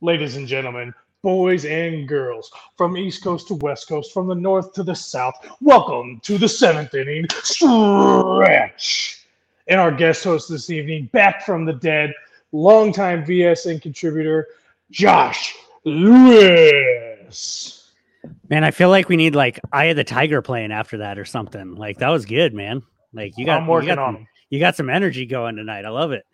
Ladies and gentlemen, boys and girls, from East Coast to West Coast, from the North to the South, welcome to the seventh inning stretch. And our guest host this evening, back from the dead, longtime VSN contributor, Josh Lewis. Man, I feel like we need like Eye of the Tiger playing after that or something. Like that was good, man. Like you got some energy going tonight. I love it.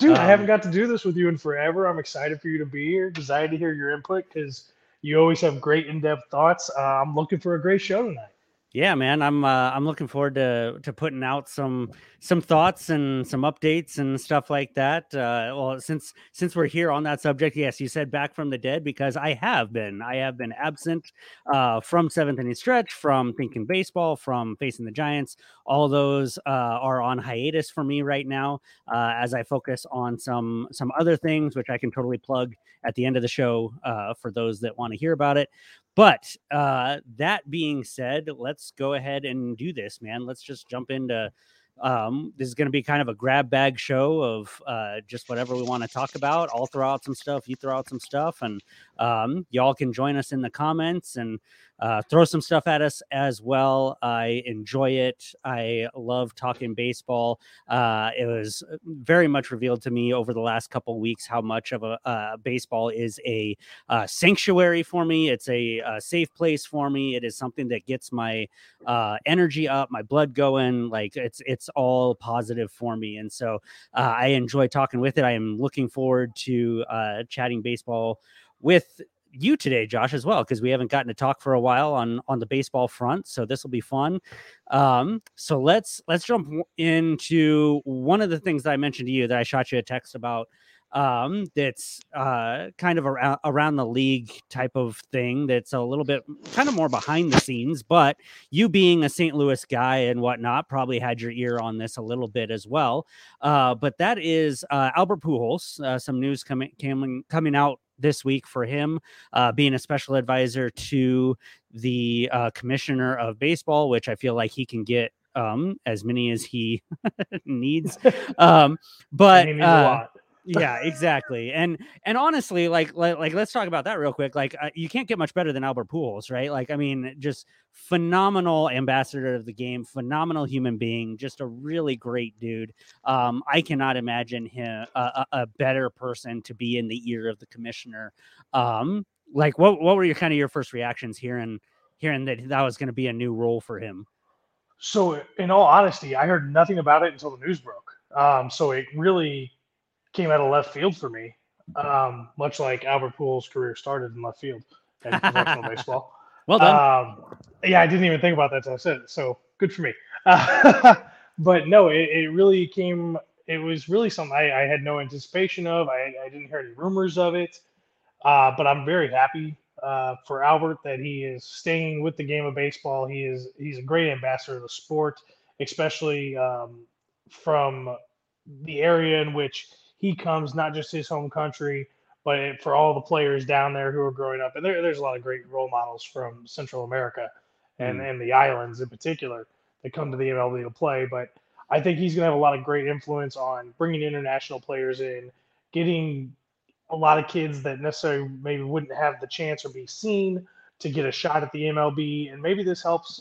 Dude, I haven't got to do this with you in forever. I'm excited for you to be here, excited to hear your input because you always have great in-depth thoughts. I'm looking for a great show tonight. Yeah, man, I'm looking forward to putting out some thoughts and some updates and stuff like that. Well, since we're here on that subject, yes, you said back from the dead because I have been absent from Seventh Inning Stretch, from Thinking Baseball, from Facing the Giants. All those are on hiatus for me right now as I focus on some other things, which I can totally plug at the end of the show for those that want to hear about it. But that being said, let's go ahead and do this, man. Let's just jump into this is going to be kind of a grab bag show of just whatever we want to talk about. I'll throw out some stuff. You throw out some stuff and y'all can join us in the comments and throw some stuff at us as well. I enjoy it. I love talking baseball. It was very much revealed to me over the last couple weeks how much of a baseball is a sanctuary for me. It's a safe place for me. It is something that gets my energy up, my blood going. Like it's all positive for me. And so I enjoy talking with it. I am looking forward to chatting baseball with you today, Josh, as well, because we haven't gotten to talk for a while on the baseball front. So this will be fun. So let's jump into one of the things that I mentioned to you that I shot you a text about. That's kind of around the league type of thing. That's a little bit kind of more behind the scenes, but you being a St. Louis guy and whatnot probably had your ear on this a little bit as well. But that is Albert Pujols. Some news coming out this week for him being a special advisor to the commissioner of baseball, which I feel like he can get as many as he needs. But he needs a lot. Yeah, exactly. And honestly, like, let's talk about that real quick. Like you can't get much better than Albert Pujols, right? Like, I mean, just phenomenal ambassador of the game, phenomenal human being, just a really great dude. I cannot imagine him, a better person to be in the ear of the commissioner. Like what were your first reactions hearing that was going to be a new role for him? So in all honesty, I heard nothing about it until the news broke. So it really came out of left field for me, much like Albert Pujols' career started in left field in professional baseball. Well done. Yeah, I didn't even think about that until I said it, so good for me. But no, it really came – it was really something I had no anticipation of. I didn't hear any rumors of it. But I'm very happy for Albert that he is staying with the game of baseball. He's a great ambassador of the sport, especially from the area in which – he comes, not just his home country, but for all the players down there who are growing up. And there's a lot of great role models from Central America and the islands in particular that come to the MLB to play. But I think he's going to have a lot of great influence on bringing international players in, getting a lot of kids that necessarily maybe wouldn't have the chance or be seen to get a shot at the MLB. And maybe this helps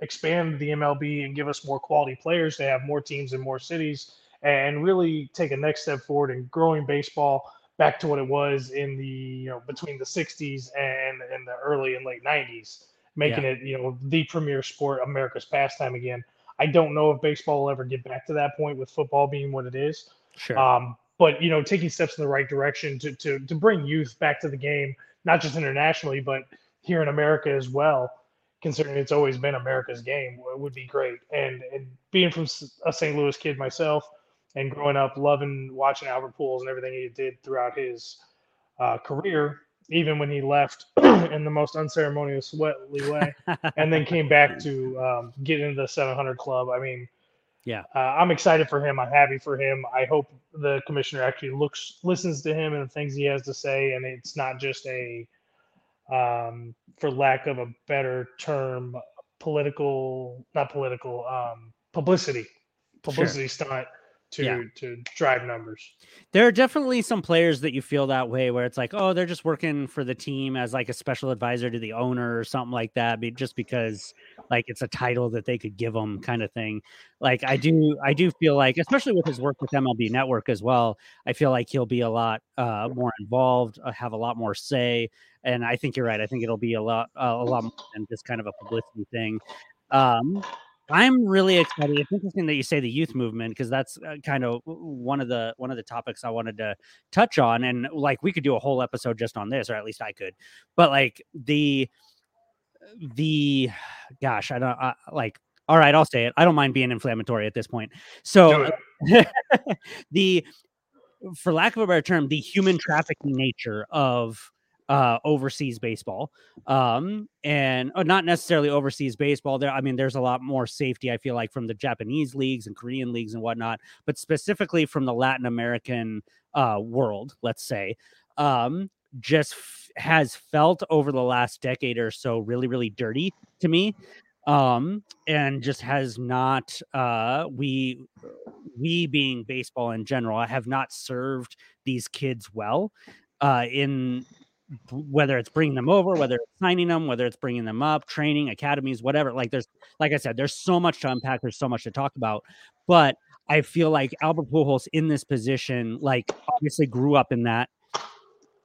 expand the MLB and give us more quality players to have more teams in more cities and really take a next step forward in growing baseball back to what it was in the, between the 60s and the early and late 90s, making it, the premier sport, America's pastime again. I don't know if baseball will ever get back to that point with football being what it is. Sure. But, taking steps in the right direction to bring youth back to the game, not just internationally, but here in America as well, considering it's always been America's game, would be great. And being from a St. Louis kid myself, and growing up, loving watching Albert Pujols and everything he did throughout his career, even when he left in the most unceremonious way, and then came back to get into the 700 Club. I mean, yeah, I'm excited for him. I'm happy for him. I hope the commissioner actually listens to him and the things he has to say, and it's not just a, for lack of a better term, publicity sure. stunt to drive numbers. There are definitely some players that you feel that way, where it's like, oh, they're just working for the team as like a special advisor to the owner or something like that, just because like it's a title that they could give them kind of thing. Like I do feel like, especially with his work with MLB Network as well, I feel like he'll be a lot more involved, have a lot more say. And I think you're right. I think it'll be a lot more than just kind of a publicity thing. I'm really excited. It's interesting that you say the youth movement, because that's kind of one of the topics I wanted to touch on. And like, we could do a whole episode just on this, or at least I could, but like all right, I'll say it. I don't mind being inflammatory at this point. So for lack of a better term, the human trafficking nature of overseas baseball, and not necessarily overseas baseball there. I mean, there's a lot more safety, I feel like, from the Japanese leagues and Korean leagues and whatnot, but specifically from the Latin American world, let's say, has felt over the last decade or so really, really dirty to me. And just has not, we being baseball in general, I have not served these kids well, in whether it's bringing them over, whether it's signing them, whether it's bringing them up, training, academies, whatever. Like there's so much to unpack. There's so much to talk about, but I feel like Albert Pujols in this position, like obviously grew up in that,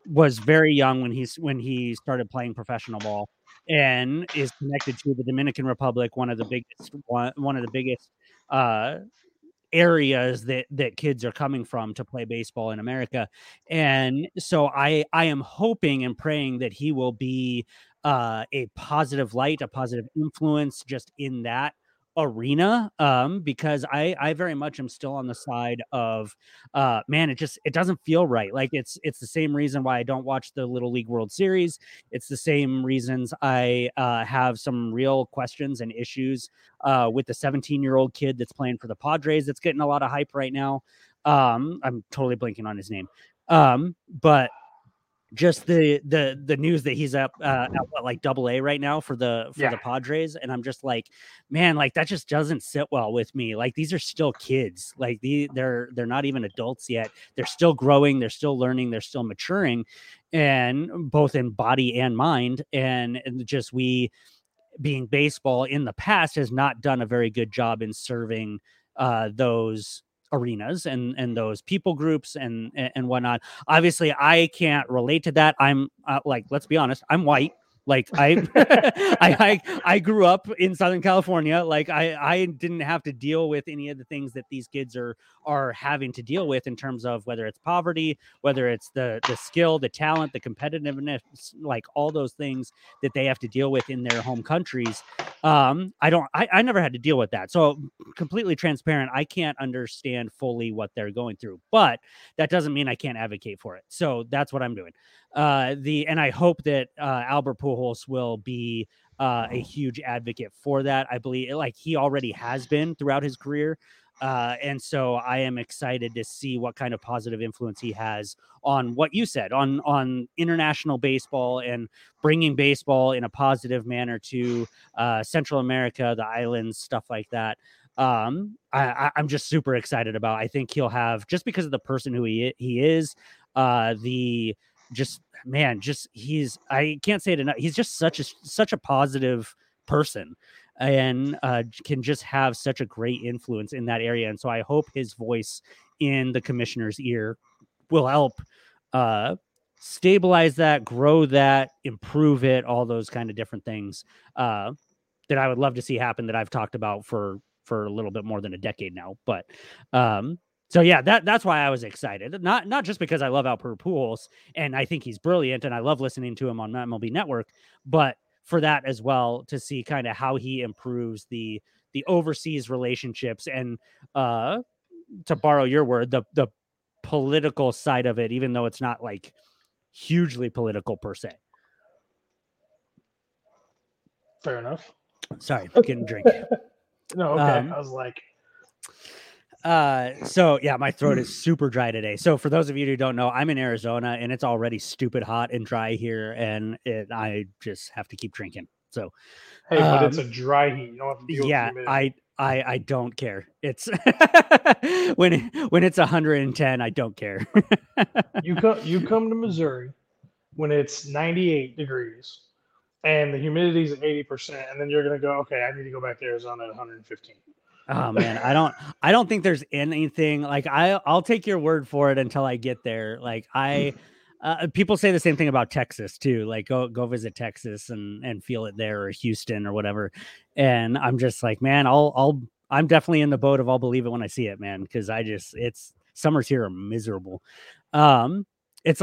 was very young when he started playing professional ball, and is connected to the Dominican Republic, one of the biggest areas that kids are coming from to play baseball in America. And so I am hoping and praying that he will be a positive light, a positive influence just in that arena, because I very much am still on the side of it doesn't feel right. Like it's the same reason why I don't watch the Little League World Series. It's the same reasons I have some real questions and issues with the 17-year-old kid that's playing for the Padres that's getting a lot of hype right now. I'm totally blanking on his name. But just the news that he's up at AA right now for the Padres, and I'm just like, man, like that just doesn't sit well with me. Like these are still kids. Like they're not even adults yet. They're still growing. They're still learning. They're still maturing, and both in body and mind. And just we being baseball in the past has not done a very good job in serving those arenas and those people groups and whatnot. Obviously I can't relate to that. I'm like, let's be honest, I'm white. Like I grew up in Southern California. Like I didn't have to deal with any of the things that these kids are having to deal with in terms of whether it's poverty, whether it's the skill, the talent, the competitiveness, like all those things that they have to deal with in their home countries. I never had to deal with that. So completely transparent, I can't understand fully what they're going through, but that doesn't mean I can't advocate for it. So that's what I'm doing. And I hope that Albert Pujols will be a huge advocate for that. I believe he already has been throughout his career. And so I am excited to see what kind of positive influence he has on what you said on international baseball and bringing baseball in a positive manner to Central America, the islands, stuff like that. I'm just super excited about. I think he'll have, just because of the person who he is, he's, I can't say it enough. He's just such a positive person, and can just have such a great influence in that area. And so I hope his voice in the commissioner's ear will help stabilize that, grow that, improve it, all those kind of different things that I would love to see happen, that I've talked about for a little bit more than a decade now. But so yeah, that's why I was excited. Not just because I love Albert Pujols and I think he's brilliant and I love listening to him on MLB Network, but for that as well, to see kind of how he improves the overseas relationships and to borrow your word, the political side of it, even though it's not like hugely political per se. Fair enough. Sorry, getting a drink. No, okay. I was like, so yeah, my throat is super dry today. So for those of you who don't know, I'm in Arizona and it's already stupid hot and dry here, and I just have to keep drinking. So, hey, but it's a dry heat. You don't have to deal with humidity. I don't care. It's when it's 110, I don't care. You come to Missouri when it's 98 degrees and the humidity is at 80%, and then you're gonna go, okay, I need to go back to Arizona at 115. Oh man, I don't think there's anything like I'll take your word for it until I get there. Like people say the same thing about Texas too. Like go visit Texas and feel it there, or Houston or whatever. And I'm just like, man, I'm definitely in the boat of I'll believe it when I see it, man. Cause it's summers here are miserable. It's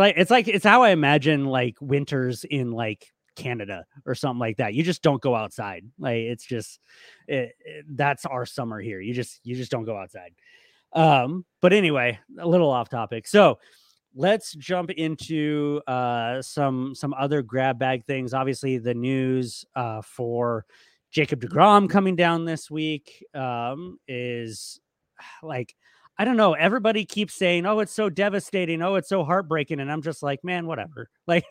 how I imagine like winters in like Canada or something like that. You just don't go outside. Like that's our summer here. You just don't go outside. But anyway, a little off topic. So let's jump into some other grab bag things. Obviously the news for Jacob DeGrom coming down this week is like, I don't know. Everybody keeps saying, oh, it's so devastating. Oh, it's so heartbreaking. And I'm just like, man, whatever. Like,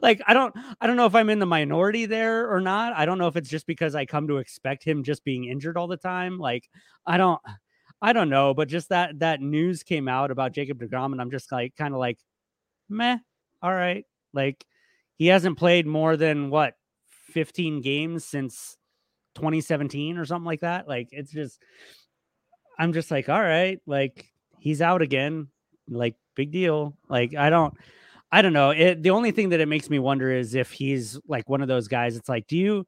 like, I don't know if I'm in the minority there or not. I don't know if it's just because I come to expect him just being injured all the time. Like, I don't know. But just that news came out about Jacob DeGrom, and I'm just like, kind of like, meh. All right. Like, he hasn't played more than 15 games since 2017 or something like that. Like, it's just, I'm just like, all right, like he's out again, like big deal. Like, I don't know. The only thing that it makes me wonder is if he's like one of those guys. It's like, do you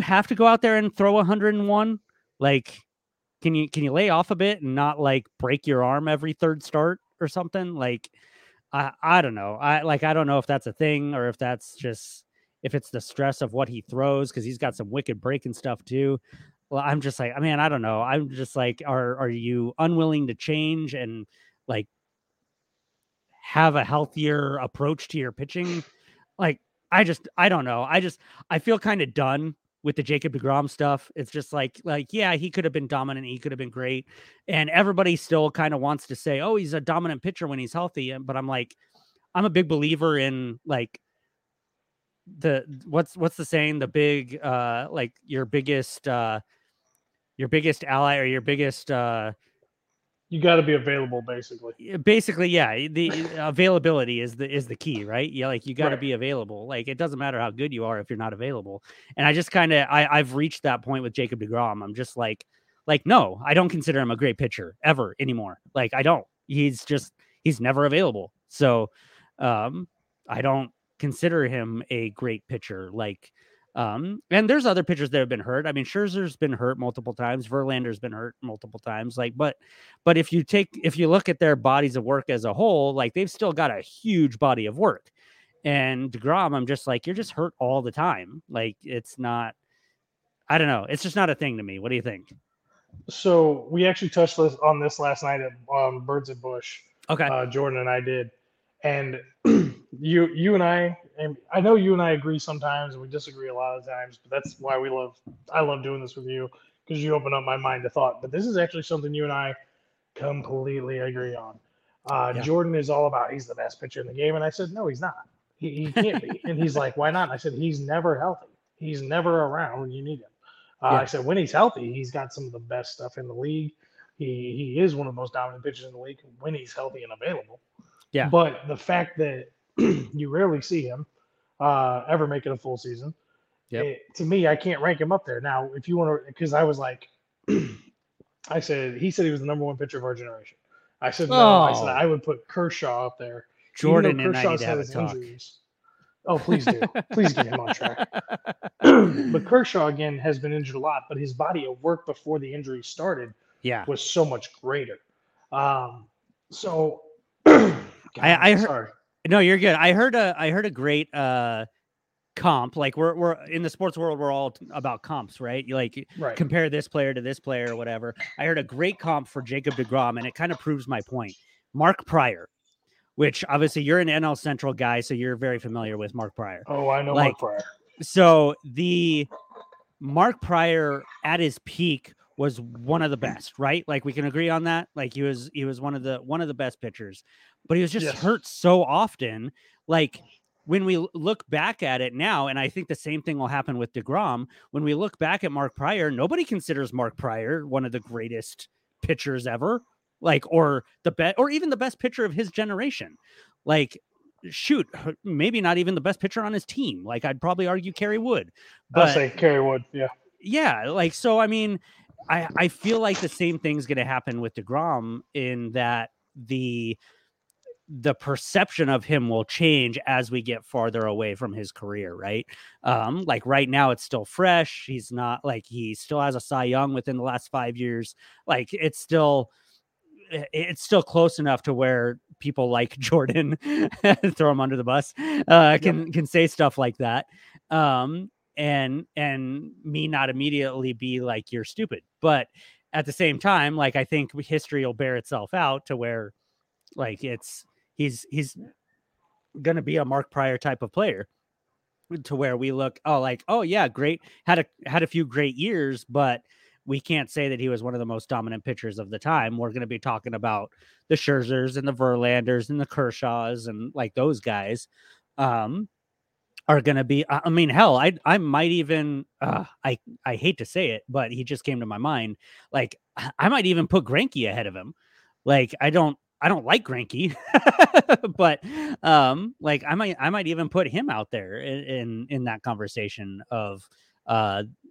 have to go out there and throw 101? Like, can you lay off a bit and not like break your arm every third start or something? Like, I don't know. I don't know if that's a thing or if that's just, if it's the stress of what he throws. Cause he's got some wicked breaking stuff too. Well, I'm just like, I mean, I don't know. I'm just like, are you unwilling to change and like have a healthier approach to your pitching? Like, I don't know. I feel kind of done with the Jacob DeGrom stuff. It's just like, yeah, he could have been dominant. He could have been great. And everybody still kind of wants to say, oh, he's a dominant pitcher when he's healthy. But I'm like, I'm a big believer in like, what's the saying? The big, like your biggest ally or your biggest, you got to be available basically. Yeah. The availability is the key, right? Yeah. Like you got to be available. Like it doesn't matter how good you are if you're not available. And I just kind of, I've reached that point with Jacob DeGrom. I'm just like, no, I don't consider him a great pitcher ever anymore. Like I don't, he's never available. So, I don't consider him a great pitcher. Like, and there's other pitchers that have been hurt. I mean, Scherzer's been hurt multiple times. Verlander's been hurt multiple times. Like, but if you look at their bodies of work as a whole, like they've still got a huge body of work. And DeGrom, I'm just like, you're just hurt all the time. Like it's not, I don't know. It's just not a thing to me. What do you think? So we actually touched on this last night at Birds at Bush. Okay. Jordan and I did. And you and I know you and I agree sometimes and we disagree a lot of times, but that's why I love doing this with you, because you open up my mind to thought. But this is actually something you and I completely agree on. Yeah. Jordan is all about, he's the best pitcher in the game. And I said, no, he's not. He can't be. And he's like, why not? And I said, he's never healthy. He's never around when you need him. I said, when he's healthy, he's got some of the best stuff in the league. He is one of the most dominant pitchers in the league when he's healthy and available. Yeah. But the fact that you rarely see him ever make it a full season, to me, I can't rank him up there. Now, if you want to, because I was like, he said he was the number one pitcher of our generation. I said, no, I said I would put Kershaw up there. Jordan and I need to have a talk. Injuries. Oh, please do. Please get him on track. But Kershaw, again, has been injured a lot, but his body of work before the injury started was so much greater. So... God, I heard. Sorry. No, you're good. I heard a great comp. Like we're in the sports world, we're all about comps, right? You like compare this player to this player or whatever. I heard a great comp for Jacob DeGrom, and it kind of proves my point. Mark Prior, which obviously you're an NL Central guy, so you're very familiar with Mark Prior. Oh, I know Mark Prior. So the Mark Prior at his peak was one of the best, right? Like we can agree on that. Like he was one of the best pitchers, but he was just hurt so often. Like when we look back at it now, and I think the same thing will happen with DeGrom, when we look back at Mark Prior, nobody considers Mark Prior one of the greatest pitchers ever, like, or the best, or even the best pitcher of his generation. Like, shoot, maybe not even the best pitcher on his team. Like, I'd probably argue Kerry Wood. But I'll say Kerry Wood, yeah. Yeah, like, so, I mean, I feel like the same thing's going to happen with DeGrom in that the perception of him will change as we get farther away from his career, right? Like right now it's still fresh. He's not like, he still has a Cy Young within the last 5 years. Like it's still close enough to where people like Jordan throw him under the bus, can say stuff like that. And me not immediately be like, you're stupid. But at the same time, like, I think history will bear itself out to where like he's going to be a Mark Prior type of player to where we look, great. Had a few great years, but we can't say that he was one of the most dominant pitchers of the time. We're going to be talking about the Scherzers and the Verlanders and the Kershaws and like those guys are going to be, I mean, hell, I might even, I hate to say it, but he just came to my mind. Like I might even put Greinke ahead of him. Like, I don't like Greinke, but like I might even put him out there in that conversation of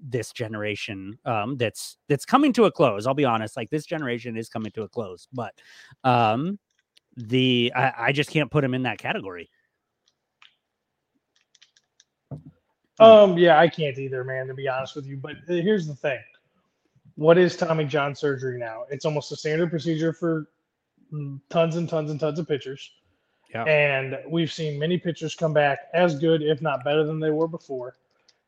this generation that's coming to a close. I'll be honest, like this generation is coming to a close, but I just can't put him in that category. Yeah, I can't either, man, to be honest with you. But here's the thing: what is Tommy John surgery now? It's almost a standard procedure for tons and tons and tons of pitchers. Yeah. And we've seen many pitchers come back as good, if not better than they were before.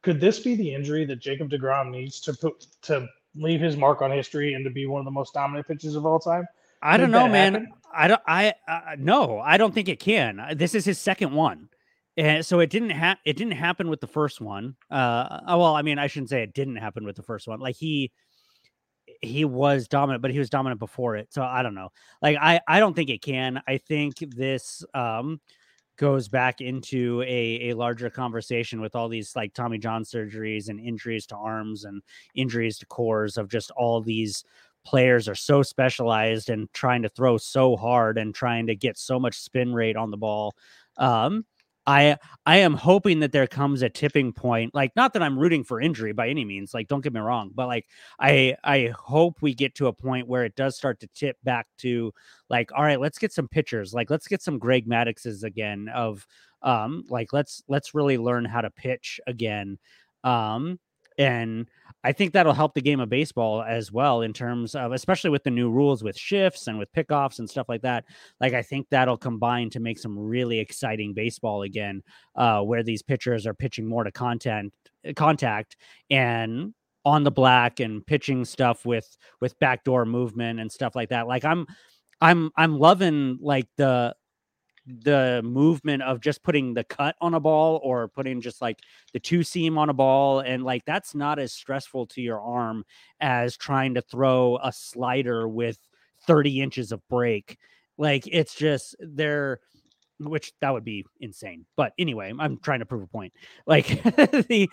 Could this be the injury that Jacob DeGrom needs to leave his mark on history and to be one of the most dominant pitchers of all time? I don't know, man. Happen? No, I don't think it can. This is his second one. And so it didn't happen with the first one. Well, I mean, I shouldn't say it didn't happen with the first one. Like he was dominant, but he was dominant before it. So I don't know. Like, I don't think it can. I think this goes back into a larger conversation with all these like Tommy John surgeries and injuries to arms and injuries to cores of just all these players are so specialized and trying to throw so hard and trying to get so much spin rate on the ball. I am hoping that there comes a tipping point. Like, not that I'm rooting for injury by any means, like, don't get me wrong, but like, I hope we get to a point where it does start to tip back to like, all right, let's get some pitchers. Like, let's get some Greg Maddoxes again of, like, let's really learn how to pitch again. And I think that'll help the game of baseball as well in terms of, especially with the new rules with shifts and with pickoffs and stuff like that. Like, I think that'll combine to make some really exciting baseball again, where these pitchers are pitching more to contact and on the black and pitching stuff with backdoor movement and stuff like that. Like I'm loving like the movement of just putting the cut on a ball or putting just like the two seam on a ball. And like, that's not as stressful to your arm as trying to throw a slider with 30 inches of break. Like, it's just which that would be insane. But anyway, I'm trying to prove a point. Like the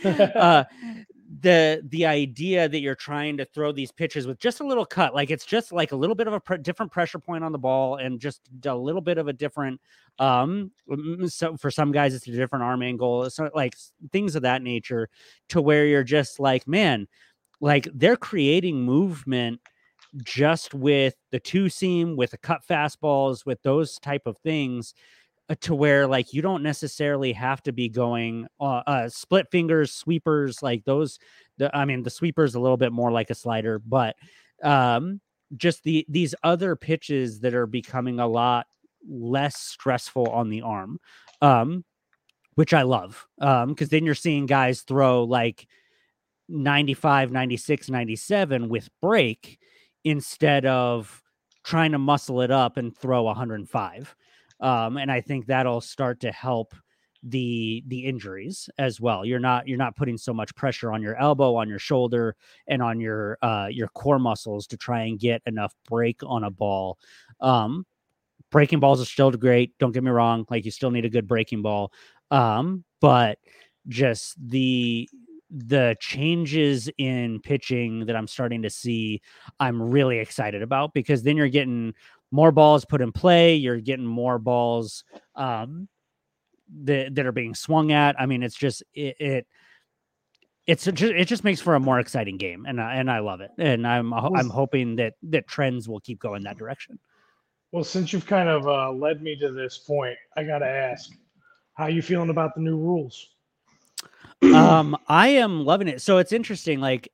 idea that you're trying to throw these pitches with just a little cut, like it's just like a little bit of a different pressure point on the ball and just a little bit of a different, so for some guys, it's a different arm angle. So like things of that nature to where you're just like, man, like they're creating movement just with the two seam, with the cut fastballs, with those type of things, to where like you don't necessarily have to be going split fingers, sweepers, like those. The sweeper's a little bit more like a slider, but just these other pitches that are becoming a lot less stressful on the arm, which I love, because then you're seeing guys throw like 95, 96, 97 with break instead of trying to muscle it up and throw 105. And I think that'll start to help the injuries as well. You're not putting so much pressure on your elbow, on your shoulder, and on your core muscles to try and get enough break on a ball. Breaking balls are still great. Don't get me wrong. Like, you still need a good breaking ball. But just the changes in pitching that I'm starting to see, I'm really excited about, because then you're getting more balls put in play. You're getting more balls that are being swung at. I mean, it's just it just makes for a more exciting game, and I love it. And I'm hoping that trends will keep going that direction. Well, since you've kind of led me to this point, I got to ask, how are you feeling about the new rules? I am loving it. So it's interesting. Like,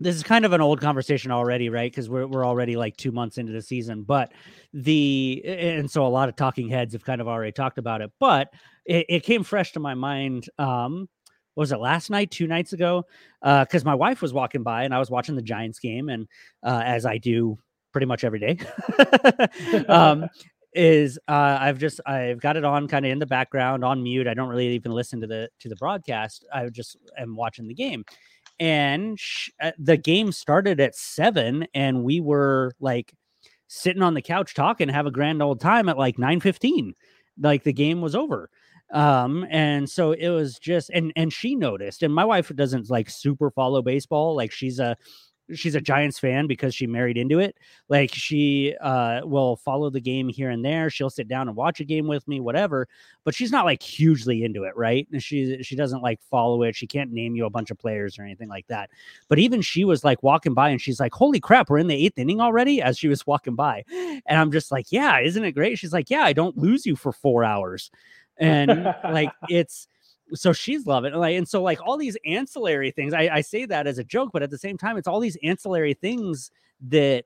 this is kind of an old conversation already, right? Because we're already like 2 months into the season, but and so a lot of talking heads have kind of already talked about it, but it came fresh to my mind. What was it, last night, 2 nights ago? Because my wife was walking by and I was watching the Giants game, and as I do pretty much every day, I've got it on kind of in the background on mute. I don't really even listen to the broadcast. I just am watching the game, and the game started at 7, and we were like sitting on the couch talking, have a grand old time at like 9:15, like the game was over. And so it was just, and she noticed, and my wife doesn't like super follow baseball. Like, she's a Giants fan because she married into it. Like, she will follow the game here and there. She'll sit down and watch a game with me, whatever, but she's not like hugely into it, right? And she doesn't like follow it. She can't name you a bunch of players or anything like that. But even she was like walking by and she's like, holy crap, we're in the 8th inning already, as she was walking by. And I'm just like, yeah, isn't it great? She's like, yeah, I don't lose you for 4 hours. And like, it's, so she's loving it. Like, and so like all these ancillary things, I say that as a joke, but at the same time, it's all these ancillary things that,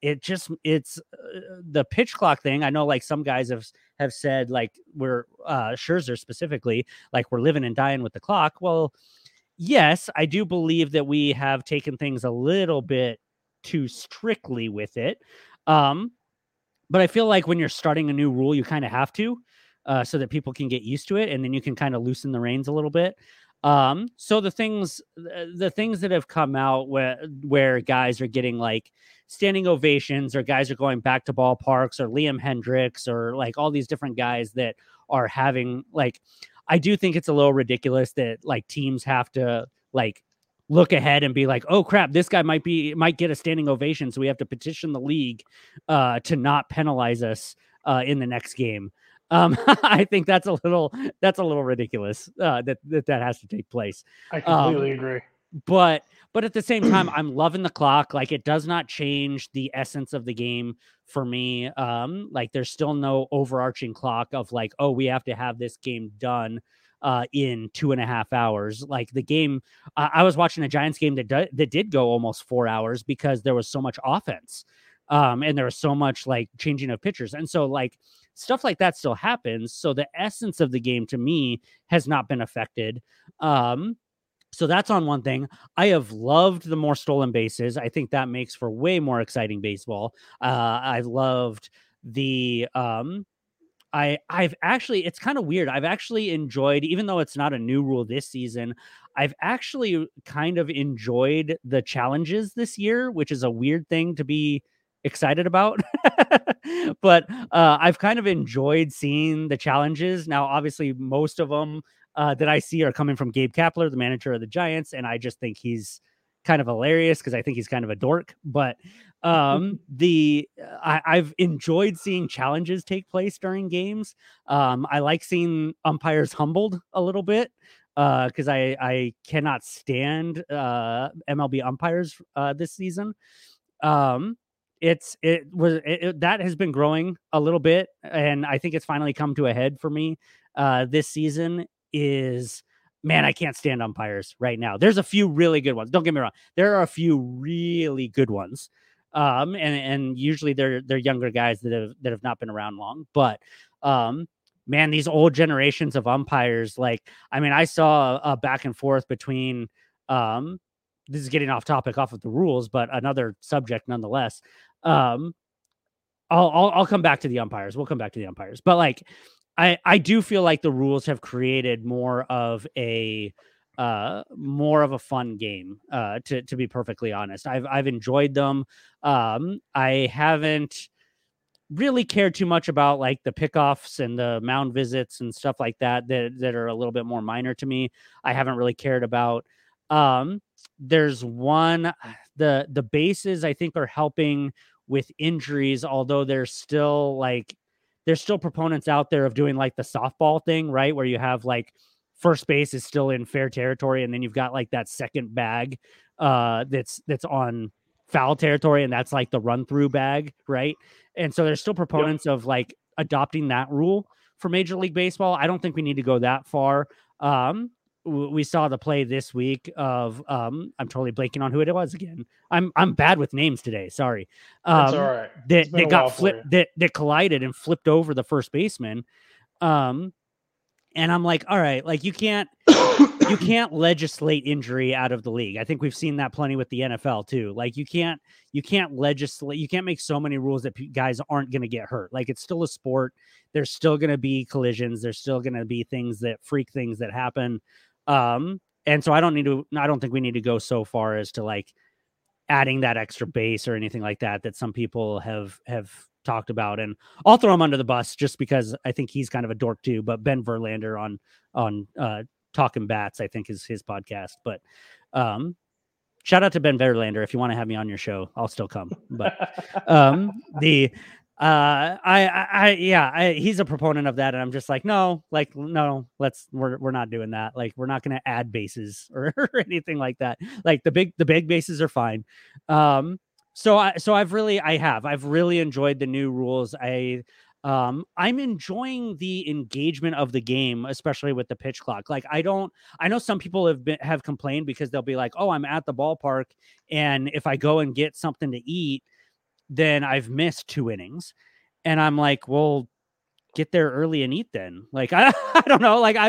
the pitch clock thing. I know like some guys have said, like, we're, Scherzer specifically, like, we're living and dying with the clock. Well, yes, I do believe that we have taken things a little bit too strictly with it. But I feel like when you're starting a new rule, you kind of have to, so that people can get used to it, and then you can kind of loosen the reins a little bit. So the things that have come out where guys are getting like standing ovations, or guys are going back to ballparks, or Liam Hendricks, or like all these different guys that are having, like, I do think it's a little ridiculous that like teams have to like look ahead and be like, oh crap, this guy might get a standing ovation, so we have to petition the league to not penalize us in the next game. I think that's a little ridiculous, that has to take place. I completely agree. But at the same time, I'm loving the clock. Like, it does not change the essence of the game for me. Like, there's still no overarching clock of like, oh, we have to have this game done in 2.5 hours. Like, the game, I was watching a Giants game that did go almost 4 hours because there was so much offense. And there was so much like changing of pitchers. And so like stuff like that still happens. So the essence of the game to me has not been affected. So that's on one thing. I have loved the more stolen bases. I think that makes for way more exciting baseball. I've loved the, I've actually, it's kind of weird. I've actually enjoyed, even though it's not a new rule this season, I've actually kind of enjoyed the challenges this year, which is a weird thing to be excited about. But I've kind of enjoyed seeing the challenges. Now, obviously, most of them that I see are coming from Gabe Kapler, the manager of the Giants, and I just think he's kind of hilarious because I think he's kind of a dork. But I've enjoyed seeing challenges take place during games. I like seeing umpires humbled a little bit, because I cannot stand MLB umpires this season. That has been growing a little bit, and I think it's finally come to a head for me this season. Is, man, I can't stand umpires right now. There's a few really good ones. Don't get me wrong. There are a few really good ones. And usually they're younger guys that have not been around long, but man, these old generations of umpires, like, I mean, I saw a back and forth between, this is getting off of the rules, but another subject nonetheless. I'll come back to the umpires. We'll come back to the umpires. But like, I do feel like the rules have created more of a fun game, to be perfectly honest. I've enjoyed them. I haven't really care too much about like the pickoffs and the mound visits and stuff like that, that are a little bit more minor to me. I haven't really cared about. There's one, the bases I think are helping with injuries, although there's still proponents out there of doing like the softball thing, right? Where you have like first base is still in fair territory. And then you've got like that second bag, that's on foul territory. And that's like the run through bag. Right. And so there's still proponents of like adopting that rule for Major League Baseball. I don't think we need to go that far. We saw the play this week of, I'm totally blanking on who it was again. I'm bad with names today. Sorry. That's all right. They got flipped, that collided and flipped over the first baseman. And I'm like, all right, like you can't legislate injury out of the league. I think we've seen that plenty with the NFL too. Like you can't legislate, you can't make so many rules that guys aren't going to get hurt. Like it's still a sport. There's still going to be collisions. There's still going to be things that happen. And so I don't think we need to go so far as to like adding that extra base or anything like that some people have talked about, and I'll throw him under the bus just because I think he's kind of a dork too, but Ben Verlander on Talking Bats, I think is his podcast, but shout out to Ben Verlander. If you want to have me on your show, I'll still come, but he's a proponent of that. And I'm just like, we're not doing that. Like, we're not going to add bases or anything like that. Like the big bases are fine. I've really enjoyed the new rules. I'm enjoying the engagement of the game, especially with the pitch clock. Like, I know some people have complained because they'll be like, oh, I'm at the ballpark, and if I go and get something to eat, then I've missed two innings. And I'm like, well, get there early and eat then. Like, I don't know. Like, I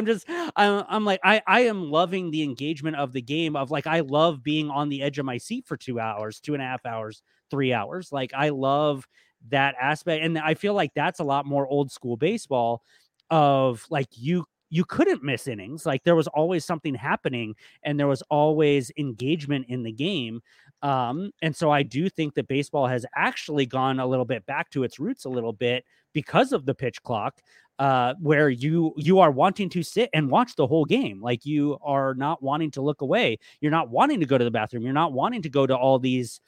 am loving the engagement of the game of like, I love being on the edge of my seat for 2 hours, 2.5 hours, 3 hours. Like, I love that aspect. And I feel like that's a lot more old school baseball of like, you couldn't miss innings. Like there was always something happening and there was always engagement in the game. And so I do think that baseball has actually gone a little bit back to its roots a little bit because of the pitch clock, where you are wanting to sit and watch the whole game. Like you are not wanting to look away. You're not wanting to go to the bathroom. You're not wanting to go to all these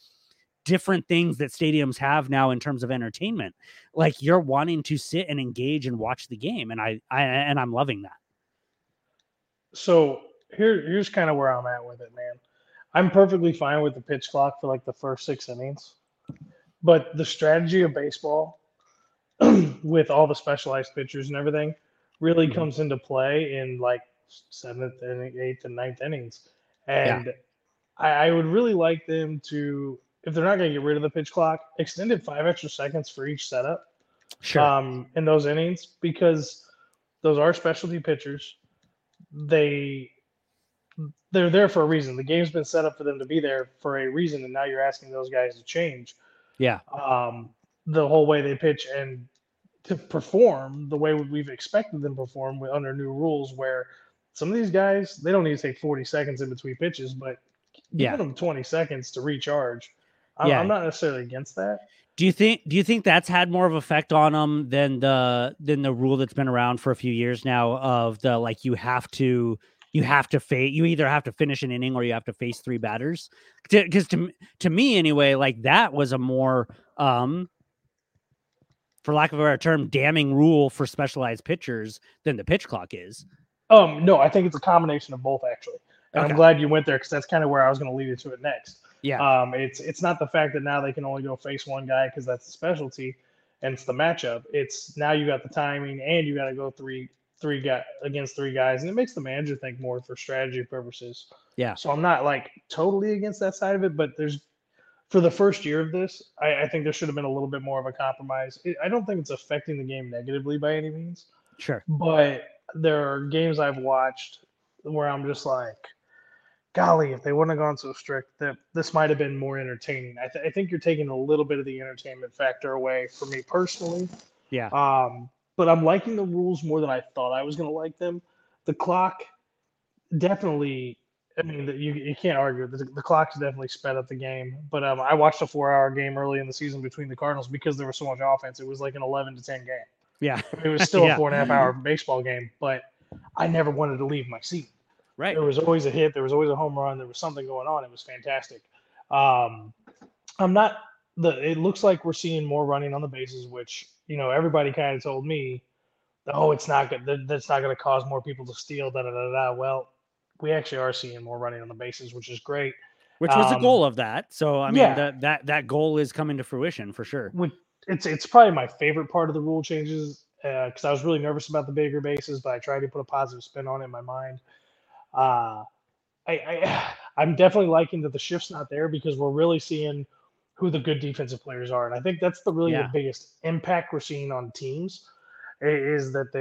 different things that stadiums have now in terms of entertainment. Like you're wanting to sit and engage and watch the game. And I'm loving that. So here's kind of where I'm at with it, man. I'm perfectly fine with the pitch clock for like the first 6 innings, but the strategy of baseball with all the specialized pitchers and everything really comes into play in like 7th and 8th and 9th innings. And yeah. I would really like them to, if they're not going to get rid of the pitch clock, extend it 5 extra seconds for each setup. Sure. In those innings, because those are specialty pitchers. They're there for a reason. The game's been set up for them to be there for a reason. And now you're asking those guys to change. Yeah. The whole way they pitch and to perform the way we've expected them to perform under new rules, where some of these guys, they don't need to take 40 seconds in between pitches, but give them 20 seconds to recharge. I'm not necessarily against that. Do you think that's had more of an effect on them than the rule that's been around for a few years now of the, like, you either have to finish an inning or you have to face 3 batters? Because to me anyway, like that was a more, for lack of a better term, damning rule for specialized pitchers than the pitch clock is. No, I think it's a combination of both, actually. And okay. I'm glad you went there because that's kind of where I was going to lead you to it next. Yeah. It's not the fact that now they can only go face one guy because that's the specialty and it's the matchup. It's now you got the timing and you got to go three guys against three guys, and it makes the manager think more for strategy purposes. Yeah. So I'm not like totally against that side of it, but for the first year of this, I think there should have been a little bit more of a compromise. I don't think it's affecting the game negatively by any means. Sure. But there are games I've watched where I'm just like, golly, if they wouldn't have gone so strict, that this might have been more entertaining. I think you're taking a little bit of the entertainment factor away for me personally. Yeah. But I'm liking the rules more than I thought I was going to like them. The clock definitely I mean, you can't argue. The clock's definitely sped up the game. But I watched a 4-hour game early in the season between the Cardinals because there was so much offense. It was like an 11-10 game. Yeah. It was still a 4.5-hour baseball game, but I never wanted to leave my seat. Right. There was always a hit. There was always a home run. There was something going on. It was fantastic. It looks like we're seeing more running on the bases, which, you know, everybody kind of told me, oh, it's not good. That's not going to cause more people to steal. Well, we actually are seeing more running on the bases, which is great. Which was the goal of that. So, I mean, that goal is coming to fruition for sure. It's probably my favorite part of the rule changes because I was really nervous about the bigger bases, but I tried to put a positive spin on it in my mind. I'm definitely liking that the shift's not there because we're really seeing who the good defensive players are. And I think that's the biggest impact we're seeing on teams is that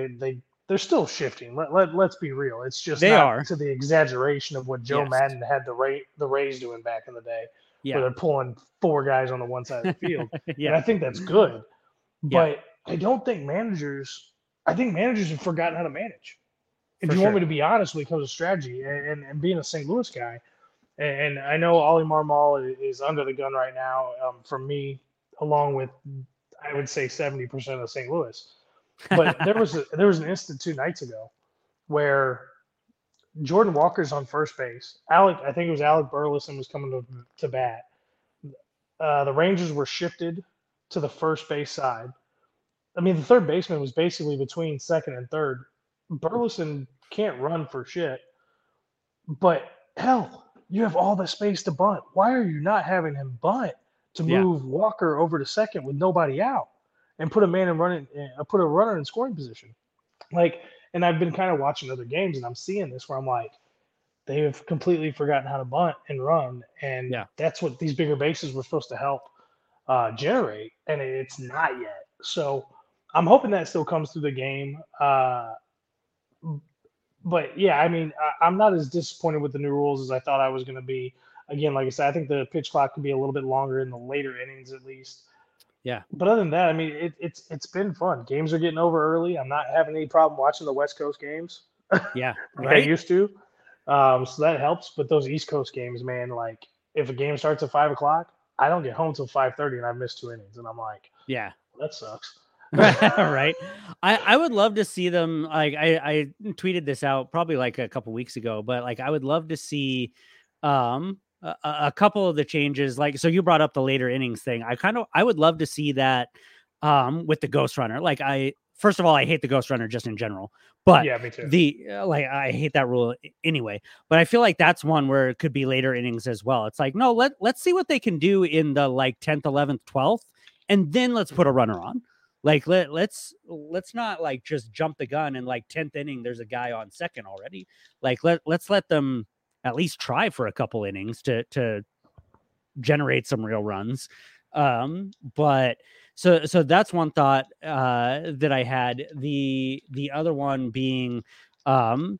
they're still shifting. Let's be real. It's just not to the exaggeration of what Joe Madden had the Rays doing back in the day, where they're pulling four guys on the one side of the field. And I think that's good. But I don't think managers have forgotten how to manage. If you want me to be honest, when it comes to strategy and being a St. Louis guy, and I know Ollie Marmol is under the gun right now from me, along with, I would say, 70% of St. Louis. But there was an instant 2 nights ago where Jordan Walker's on first base. Alec Burleson was coming to bat. The Rangers were shifted to the first base side. I mean, the third baseman was basically between second and third. Burleson can't run for shit. But, hell, you have all the space to bunt. Why are you not having him bunt to move Walker over to second with nobody out? And put a man in running, put a runner in scoring position, And I've been kind of watching other games, and I'm seeing this where I'm like, they have completely forgotten how to bunt and run, and that's what these bigger bases were supposed to help generate, and it's not yet. So I'm hoping that still comes through the game. I'm not as disappointed with the new rules as I thought I was going to be. Again, like I said, I think the pitch clock could be a little bit longer in the later innings, at least. Yeah. But other than that, I mean, it's been fun. Games are getting over early. I'm not having any problem watching the West Coast games. Yeah. I used to. So that helps. But those East Coast games, man, if a game starts at 5 o'clock, I don't get home till 5:30 and I miss 2 innings. And I'm like, that sucks. Right. I would love to see them. I tweeted this out probably a couple weeks ago, but I would love to see a couple of the changes, so you brought up the later innings thing. I would love to see that with the ghost runner. First of all, I hate the ghost runner just in general, but me too. I hate that rule anyway, but I feel like that's one where it could be later innings as well. It's no, let's see what they can do in the 10th, 11th, 12th. And then let's put a runner on. Let's not just jump the gun and 10th inning, there's a guy on second already. Let's let them at least try for a couple innings to generate some real runs. So that's one thought that I had. The other one being what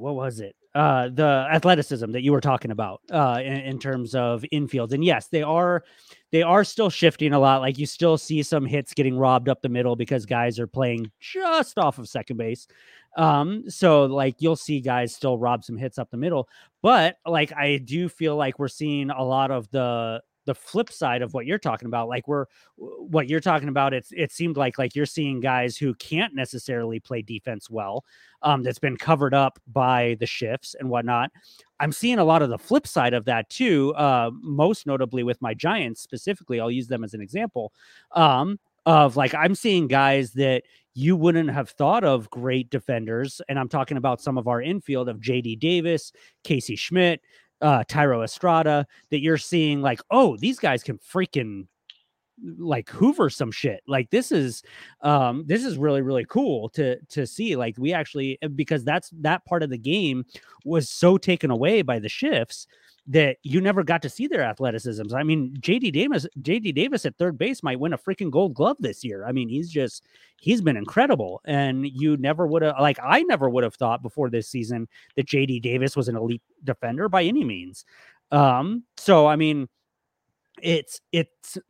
was it? The athleticism that you were talking about in terms of infields. And yes, they are still shifting a lot. You still see some hits getting robbed up the middle because guys are playing just off of second base. So you'll see guys still rob some hits up the middle, but I do feel like we're seeing a lot of the flip side of what you're talking about. What you're talking about, it seemed like you're seeing guys who can't necessarily play defense well, that's been covered up by the shifts and whatnot. I'm seeing a lot of the flip side of that too, most notably with my Giants specifically. I'll use them as an example, I'm seeing guys that you wouldn't have thought of great defenders. And I'm talking about some of our infield of JD Davis, Casey Schmidt, Tyro Estrada, that you're seeing these guys can freaking hoover some shit. This is really, really cool to see. We actually, because that part of the game was so taken away by the shifts that you never got to see their athleticisms. I mean, JD Davis at third base might win a freaking Gold Glove this year. I mean, he's been incredible. And you never would have, I never would have thought before this season that JD Davis was an elite defender by any means. So, I mean, it's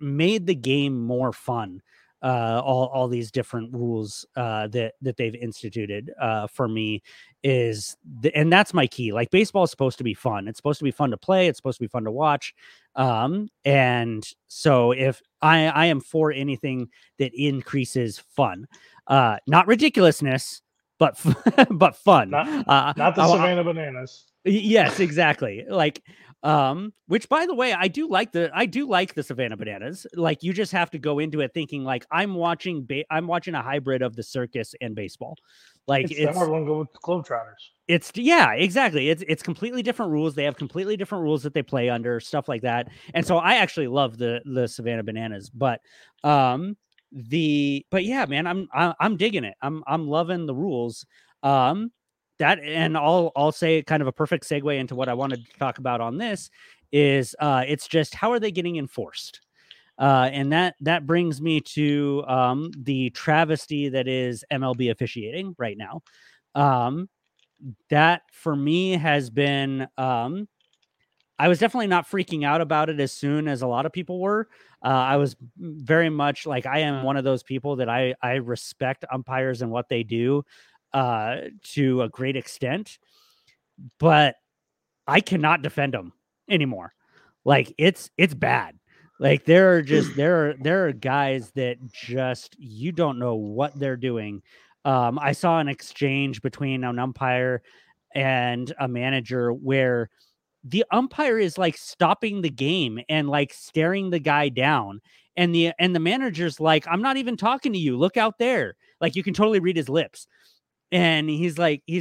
made the game more fun. all these different rules that they've instituted for me is, and that's my key. Like, baseball is supposed to be fun. It's supposed to be fun to play. It's supposed to be fun to watch. And so if I am for anything that increases fun, not ridiculousness, but fun, not the Savannah Bananas. Yes, exactly. Like, which, by the way, I do like the Savannah Bananas. Like, you just have to go into it thinking like I'm watching a hybrid of the circus and baseball. Like, it's everyone go with the Globetrotters. It's, yeah, exactly. It's completely different rules. They have completely different rules that they play under, stuff like that. And so I actually love the Savannah Bananas, but yeah, man, I'm digging it. I'm loving the rules. That, and I'll say kind of a perfect segue into what I wanted to talk about on this is, it's just, how are they getting enforced? And that brings me to the travesty that is MLB officiating right now. That for me has been, I was definitely not freaking out about it as soon as a lot of people were. I was very much like, I am one of those people that I respect umpires and what they do, to a great extent, but I cannot defend them anymore. Like, it's bad. Like, there are guys that just, you don't know what they're doing. I saw an exchange between an umpire and a manager where the umpire is like stopping the game and like staring the guy down, and the manager's like, I'm not even talking to you. Look out there. Like, you can totally read his lips. And he's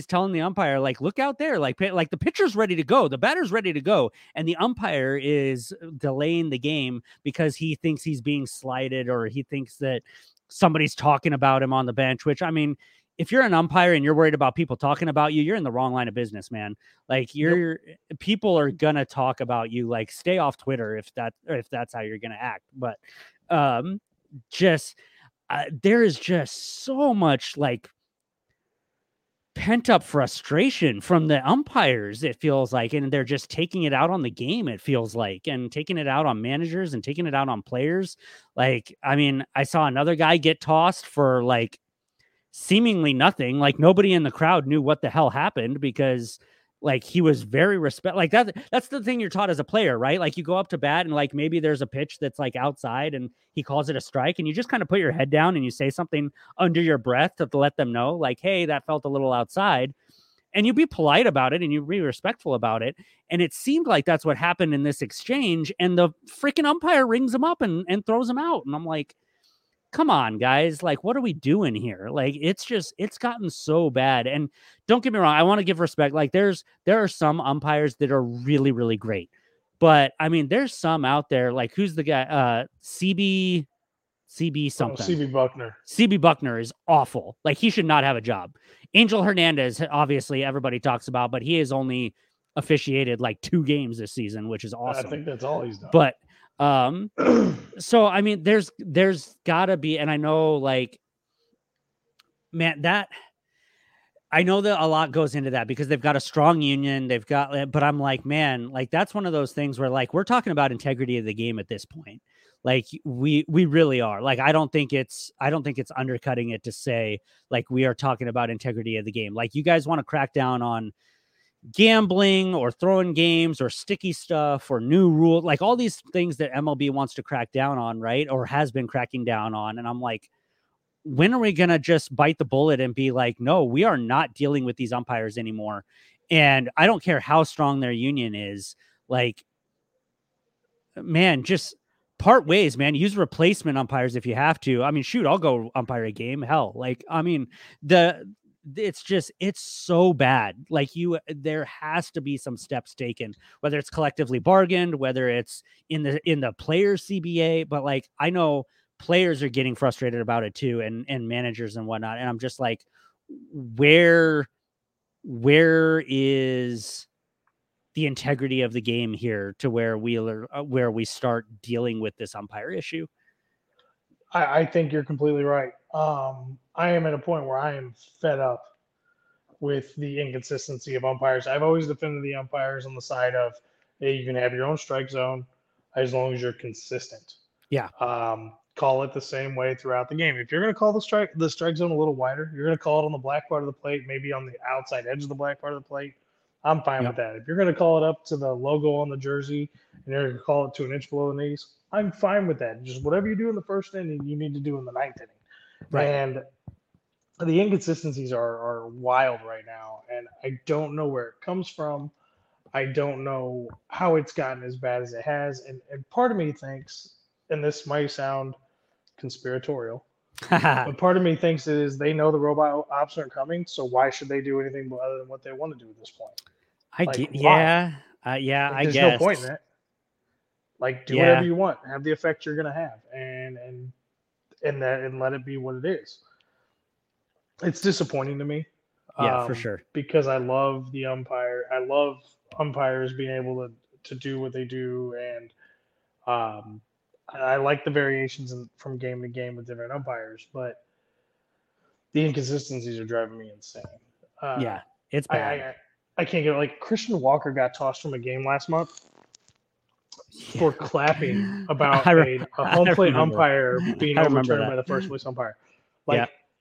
telling the umpire, like, look out there, like the pitcher's ready to go. The batter's ready to go. And the umpire is delaying the game because he thinks he's being slighted, or he thinks that somebody's talking about him on the bench, which, I mean, if you're an umpire and you're worried about people talking about you, you're in the wrong line of business, man. Like, people are going to talk about you. Like, stay off Twitter if that's how you're going to act. But there is just so much, like, pent up frustration from the umpires, it feels like, and they're just taking it out on the game, it feels like, and taking it out on managers and taking it out on players. Like, I mean, I saw another guy get tossed for like seemingly nothing. Like, nobody in the crowd knew what the hell happened, because like he was very respect. Like, that's the thing you're taught as a player, right? Like, you go up to bat and like maybe there's a pitch that's like outside and he calls it a strike, and you just kind of put your head down and you say something under your breath to let them know, like, hey, that felt a little outside, and you be polite about it and you be respectful about it. And it seemed like that's what happened in this exchange. And the freaking umpire rings him up and throws him out. And I'm like, come on, guys. Like, what are we doing here? Like, it's just, it's gotten so bad. And don't get me wrong, I want to give respect. Like, there are some umpires that are really, really great. But I mean, there's some out there, like, who's the guy? CB something. CB Buckner. CB Buckner is awful. Like, he should not have a job. Angel Hernandez, obviously everybody talks about, but he has only officiated like 2 games this season, which is awesome. I think that's all he's done. But so I mean, there's gotta be, and I know, like, man, that I know that a lot goes into that because they've got a strong union, but I'm like, man, like, that's one of those things where, like, we're talking about integrity of the game at this point. Like, we really are. Like, I don't think it's undercutting it to say, like, we are talking about integrity of the game. Like, you guys want to crack down on gambling or throwing games or sticky stuff or new rules, like all these things that MLB wants to crack down on, right? Or has been cracking down on. And I'm like, when are we going to just bite the bullet and be like, no, we are not dealing with these umpires anymore. And I don't care how strong their union is. Like, man, just part ways, man. Use replacement umpires if you have to. I mean, shoot, I'll go umpire a game. Hell, like, I mean, it's just, it's so bad. Like, there has to be some steps taken, whether it's collectively bargained, whether it's in the player CBA, but like, I know players are getting frustrated about it too, and managers and whatnot. And I'm just like, where is the integrity of the game here to where we start dealing with this umpire issue? I think you're completely right. I am at a point where I am fed up with the inconsistency of umpires. I've always defended the umpires on the side of, hey, you can have your own strike zone as long as you're consistent. Yeah. call it the same way throughout the game. If you're going to call the strike zone a little wider, you're going to call it on the black part of the plate, maybe on the outside edge of the black part of the plate, I'm fine with that. If you're going to call it up to the logo on the jersey and you're going to call it to an inch below the knees, I'm fine with that. Just whatever you do in the first inning, you need to do in the ninth inning. Right. And the inconsistencies are wild right now, and I don't know where it comes from. I don't know how it's gotten as bad as it has. And part of me thinks, and this might sound conspiratorial, but part of me thinks it is they know the robot ops aren't coming, so why should they do anything other than what they want to do at this point? I guess. There's no point in it. Do whatever you want. Have the effect you're going to have, and let it be what it is. It's disappointing to me. For sure. Because I love the umpire. I love umpires being able to do what they do, and I like the variations from game to game with different umpires, but the inconsistencies are driving me insane. It's bad. I can't get it. Christian Walker got tossed from a game last month for clapping about a home plate umpire being overturned by the first place umpire.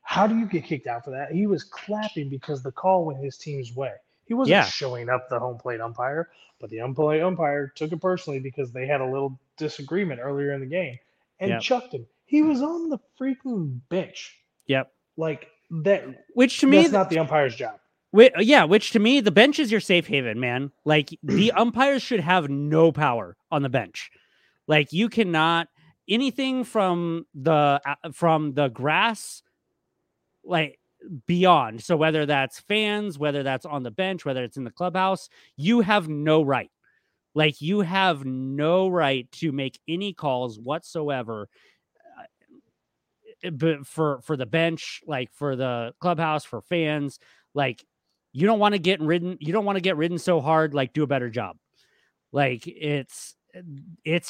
How do you get kicked out for that? He was clapping because the call went his team's way. He wasn't showing up the home plate umpire, but the home plate umpire took it personally because they had a little disagreement earlier in the game and chucked him. He was on the freaking bench. Yep. Which to me, that's not the umpire's job. Which to me, the bench is your safe haven, man. The umpires should have no power on the bench. You cannot anything from the grass, beyond. So whether that's fans, whether that's on the bench, whether it's in the clubhouse, you have no right. You have no right to make any calls whatsoever for the bench, for the clubhouse, for fans. You don't want to get ridden. You don't want to get ridden so hard. Do a better job. It's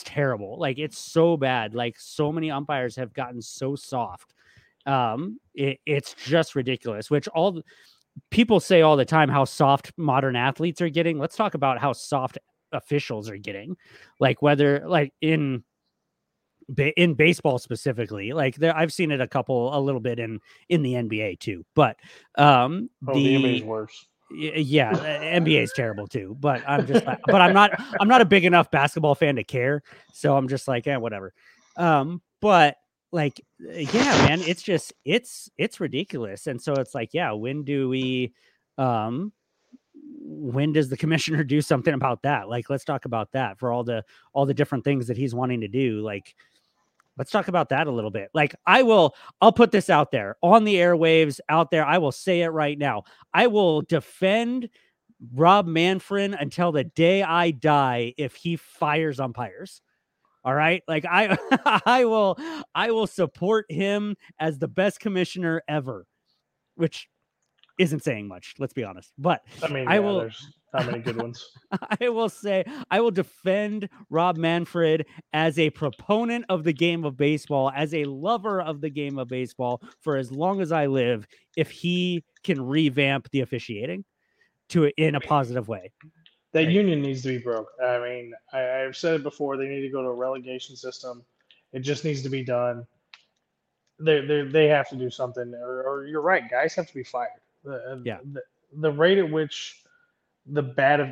terrible. It's so bad. So many umpires have gotten so soft. It's just ridiculous, which people say all the time how soft modern athletes are getting. Let's talk about how soft officials are getting, in baseball specifically, I've seen it a little bit in the NBA too, but, the NBA's worse. Yeah. NBA is terrible too, but I'm just, but I'm not a big enough basketball fan to care. So I'm just whatever. Man, it's just, it's ridiculous. And so it's when does the commissioner do something about that? Let's talk about that for all the different things that he's wanting to do. Let's talk about that a little bit. I'll put this out there on the airwaves out there. I will say it right now. I will defend Rob Manfred until the day I die if he fires umpires. All right. I will support him as the best commissioner ever, which isn't saying much. Let's be honest, but there's not many good ones. I will defend Rob Manfred as a proponent of the game of baseball, as a lover of the game of baseball for as long as I live, if he can revamp the officiating in a positive way. That union needs to be broke. I mean, I've said it before. They need to go to a relegation system. It just needs to be done. They have to do something. Or you're right, guys have to be fired. The rate at which the bad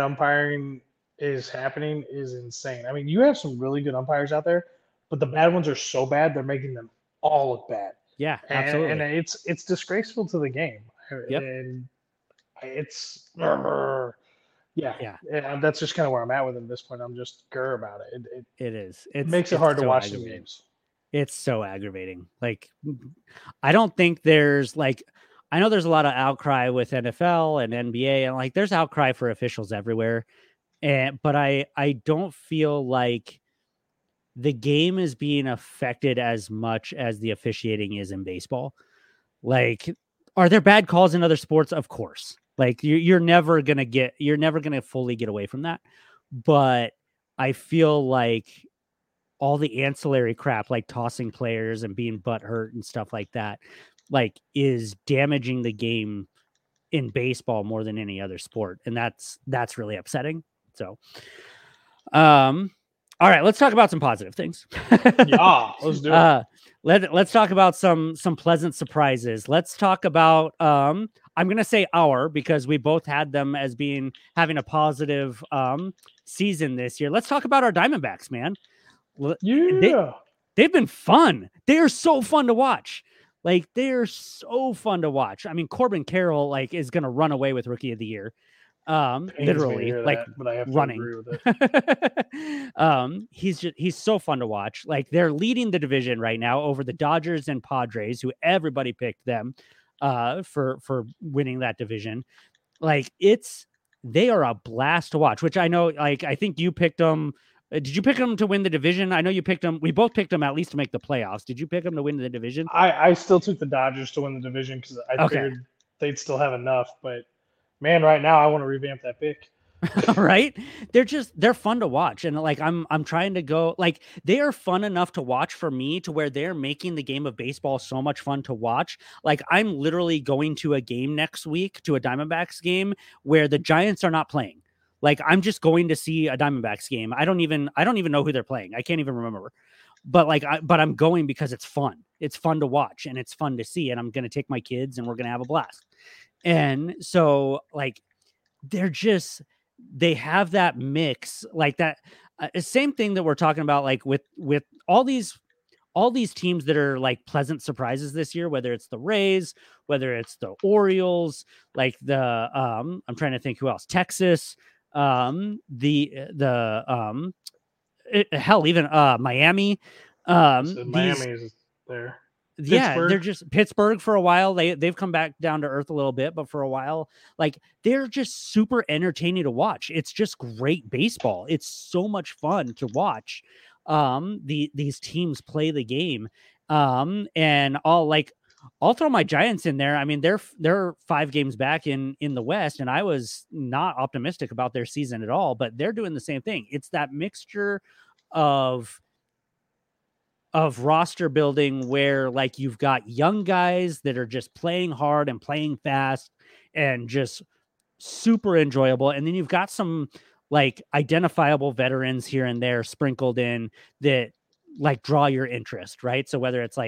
umpiring is happening is insane. I mean, you have some really good umpires out there, but the bad ones are so bad they're making them all look bad. Yeah, absolutely. And it's disgraceful to the game. Yep. And it's. And that's just kind of where I'm at with him at this point. I'm just about it. It makes it hard to watch the games. It's so aggravating. I don't think there's I know there's a lot of outcry with NFL and NBA, and there's outcry for officials everywhere. But I don't feel like the game is being affected as much as the officiating is in baseball. Are there bad calls in other sports? Of course. You're never going to fully get away from that. But I feel all the ancillary crap, tossing players and being butthurt and stuff like that, is damaging the game in baseball more than any other sport. And that's really upsetting. So, All right, let's talk about some positive things. Yeah, let's do it. Let's talk about some pleasant surprises. Let's talk about I'm gonna say our, because we both had them as being having a positive season this year. Let's talk about our Diamondbacks, man. They've been fun. They are so fun to watch. Like, they're so fun to watch. I mean, Corbin Carroll is gonna run away with Rookie of the Year. Literally, but I have to agree with it. He's so fun to watch. Like, they're leading the division right now over the Dodgers and Padres, who everybody picked them, for winning that division. Like, they are a blast to watch, which I know, I think you picked them. Did you pick them to win the division? I know you picked them. We both picked them at least to make the playoffs. Did you pick them to win the division? I still took the Dodgers to win the division because I figured they'd still have enough, but man, right now I want to revamp that pick. Right? They're fun to watch. And I'm trying to go, they are fun enough to watch for me to where they're making the game of baseball so much fun to watch. I'm literally going to a game next week, to a Diamondbacks game where the Giants are not playing. I'm just going to see a Diamondbacks game. I don't even know who they're playing. I can't even remember. But I'm going because it's fun. It's fun to watch and it's fun to see. And I'm going to take my kids and we're going to have a blast. And so they have that mix that same thing that we're talking about, with all these teams that are pleasant surprises this year, whether it's the Rays, whether it's the Orioles, I'm trying to think who else, Texas, Miami. So Miami is there. Yeah, Pittsburgh. They're just Pittsburgh for a while. They've come back down to earth a little bit, but for a while, they're just super entertaining to watch. It's just great baseball. It's so much fun to watch. These teams play the game. And I'll throw my Giants in there. I mean, they're 5 games back in the West, and I was not optimistic about their season at all, but they're doing the same thing. It's that mixture of roster building where you've got young guys that are just playing hard and playing fast and just super enjoyable. And then you've got some identifiable veterans here and there sprinkled in that draw your interest. Right. So whether it's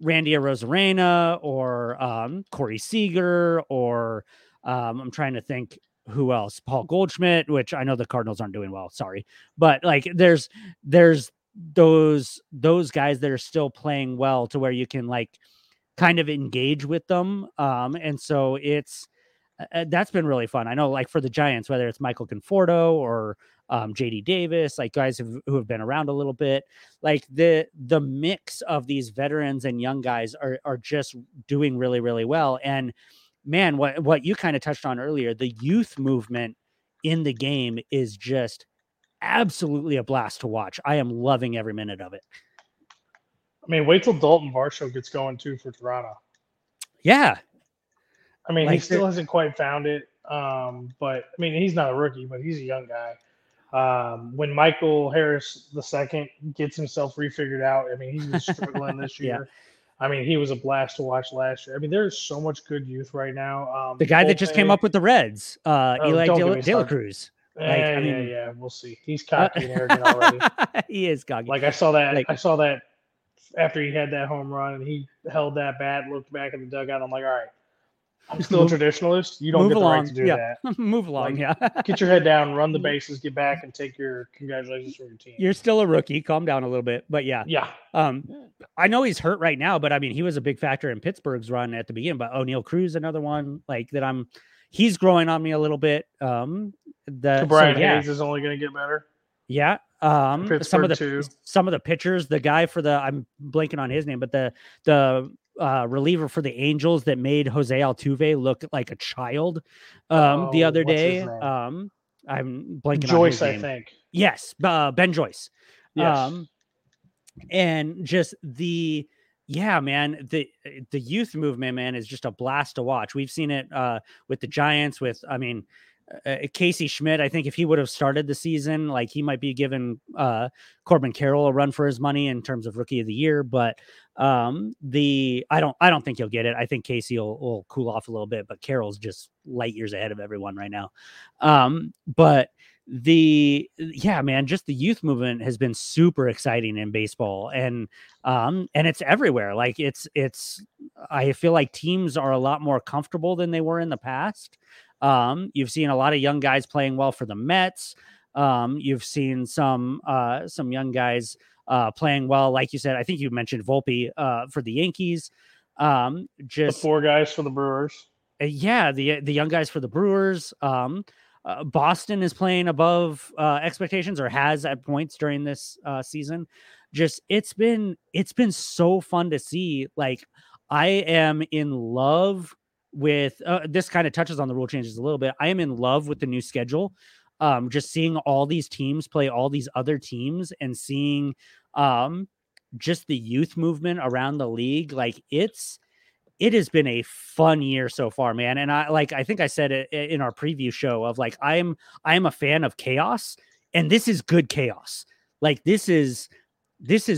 Randy Arozarena or Corey Seager or I'm trying to think, who else? Paul Goldschmidt, which I know the Cardinals aren't doing well. Sorry. But there's those guys that are still playing well to where you can kind of engage with them. And so it's, that's been really fun. I know for the Giants, whether it's Michael Conforto or JD Davis, guys who have been around a little bit, the mix of these veterans and young guys are just doing really, really well. And man, what you kind of touched on earlier, the youth movement in the game is just absolutely a blast to watch. I am loving every minute of it. I mean, wait till Dalton Varsho gets going too for Toronto. Yeah. I mean, he still hasn't quite found it. But I mean, he's not a rookie, but he's a young guy. When Michael Harris II gets himself refigured out, I mean, he's been struggling this year. Yeah. I mean, he was a blast to watch last year. I mean, there's so much good youth right now. The guy that just came up with the Reds, Eli De La Cruz. Yeah. We'll see. He's cocky and arrogant already. He is cocky. I saw that after he had that home run and he held that bat, looked back at the dugout. I'm all right, I'm still a traditionalist. You don't get the right to do that. Move along. Get your head down, run the bases, get back, and take your congratulations from your team. You're still a rookie. Calm down a little bit, but yeah. Yeah. I know he's hurt right now, but I mean, he was a big factor in Pittsburgh's run at the beginning, but O'Neal Cruz, another one he's growing on me a little bit. Hayes is only going to get better. Yeah. Some of the pitchers, the guy for I'm blanking on his name, but the reliever for the Angels that made Jose Altuve look like a child the other day. I'm blanking on his name. Joyce, I think. Yes. Ben Joyce. Yes. And just the youth movement, man, is just a blast to watch. We've seen it with the Giants, Casey Schmidt. I think if he would have started the season, he might be giving Corbin Carroll a run for his money in terms of Rookie of the Year. But I don't think he'll get it. I think Casey will cool off a little bit, but Carroll's just light years ahead of everyone right now. But just the youth movement has been super exciting in baseball, and it's everywhere. Like it's I feel like teams are a lot more comfortable than they were in the past. You've seen a lot of young guys playing well for the Mets. You've seen some young guys playing well, like you said. I think you mentioned Volpe for the Yankees. Just the four guys for the Brewers. The young guys for the Brewers. Boston is playing above expectations, or has at points during this season. Just it's been so fun to see. Like, I am in love with this. Kind of touches on the rule changes a little bit. I am in love with the new schedule. Just seeing all these teams play all these other teams, and seeing just the youth movement around the league. Like, it has been a fun year so far, man. And I think I said it in our preview show of like, I'm a fan of chaos, and this is good chaos. Like, this is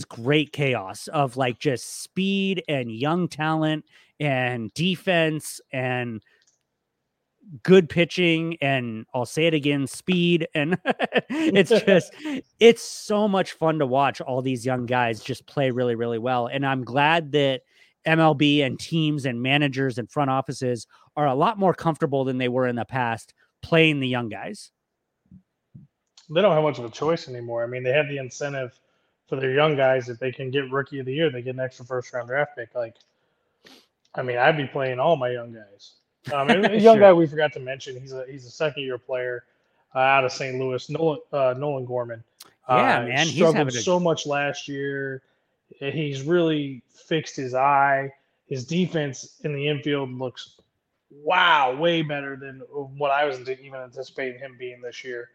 great chaos of like just speed and young talent and defense and good pitching. And I'll say it again, speed. And it's so much fun to watch all these young guys just play really, really well. And I'm glad that MLB and teams and managers and front offices are a lot more comfortable than they were in the past playing the young guys. They don't have much of a choice anymore. I mean, they have the incentive for their young guys. If they can get rookie of the year, they get an extra first round draft pick. Like, I mean, I'd be playing all my young guys. A young guy we forgot to mention, he's a second-year player out of St. Louis, Nolan Gorman. Man, he struggled so much last year. He's really fixed his eye. His defense in the infield looks, way better than what I was even anticipating him being this year.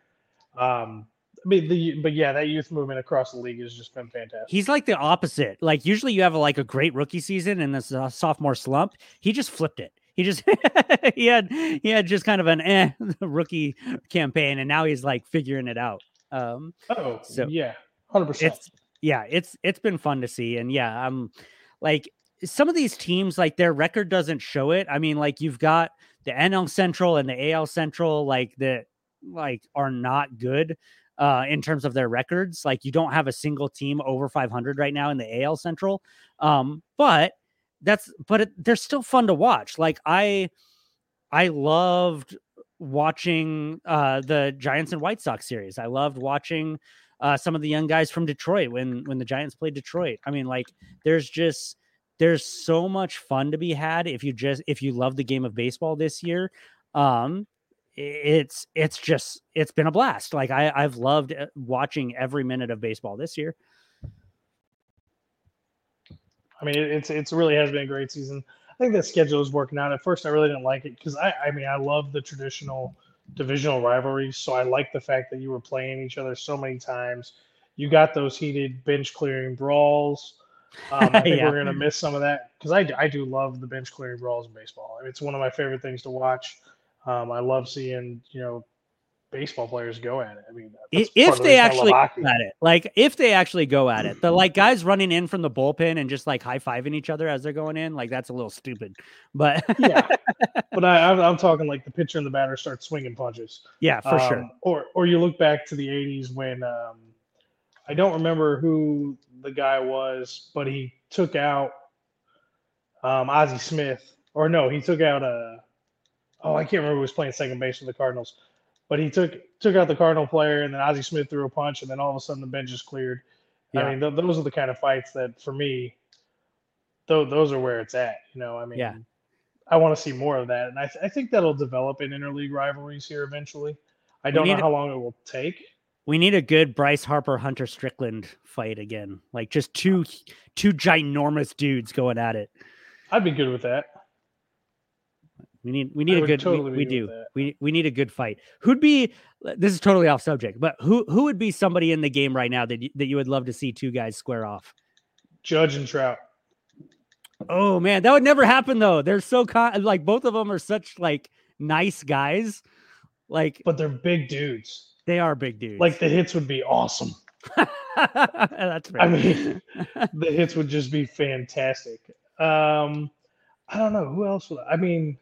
That youth movement across the league has just been fantastic. He's like the opposite. Like, usually you have a great rookie season and this sophomore slump. He just flipped it. He just he had just kind of an rookie campaign, and now he's like figuring it out. 100%. It's been fun to see. And like some of these teams, like their record doesn't show it. I mean, like you've got the NL Central and the AL Central, that are not good in terms of their records. Like, you don't have a single team over 500 right now in the AL Central. But they're still fun to watch. Like, I loved watching the Giants and White Sox series. I loved watching some of the young guys from Detroit when the Giants played Detroit. I mean, like, there's so much fun to be had if you love the game of baseball this year. It's been a blast. Like, I've loved watching every minute of baseball this year. I mean, it's really has been a great season. I think that schedule is working out. At first, I really didn't like it because I love the traditional divisional rivalries. So I like the fact that you were playing each other so many times. You got those heated bench clearing brawls. I think we're going to miss some of that because I do love the bench clearing brawls in baseball. I mean, it's one of my favorite things to watch. I love seeing, baseball players go at it. I mean, if they actually go at it, the guys running in from the bullpen and just high-fiving each other as they're going in, that's a little stupid. But yeah, but I'm talking the pitcher and the batter start swinging punches. Yeah, for sure. Or you look back to the '80s when I don't remember who the guy was, but he took out Ozzie Smith, or no, he took out I can't remember who was playing second base for the Cardinals. But he took out the Cardinal player, and then Ozzie Smith threw a punch, and then all of a sudden the bench is cleared. Yeah. I mean, those are the kind of fights that, for me, those are where it's at. I mean, yeah. I want to see more of that, and I think that'll develop in interleague rivalries here eventually. I don't know how long it will take. We need a good Bryce Harper, Hunter Strickland fight again, just two ginormous dudes going at it. I'd be good with that. We need a good, totally we do. We need a good fight. This is totally off subject, but who would be somebody in the game right now that you would love to see two guys square off? Judge and Trout. Oh man, that would never happen though. They're so both of them are such nice guys. But they're big dudes. They are big dudes. The hits would be awesome. That's right. I mean, the hits would just be fantastic. I don't know who else would. I mean,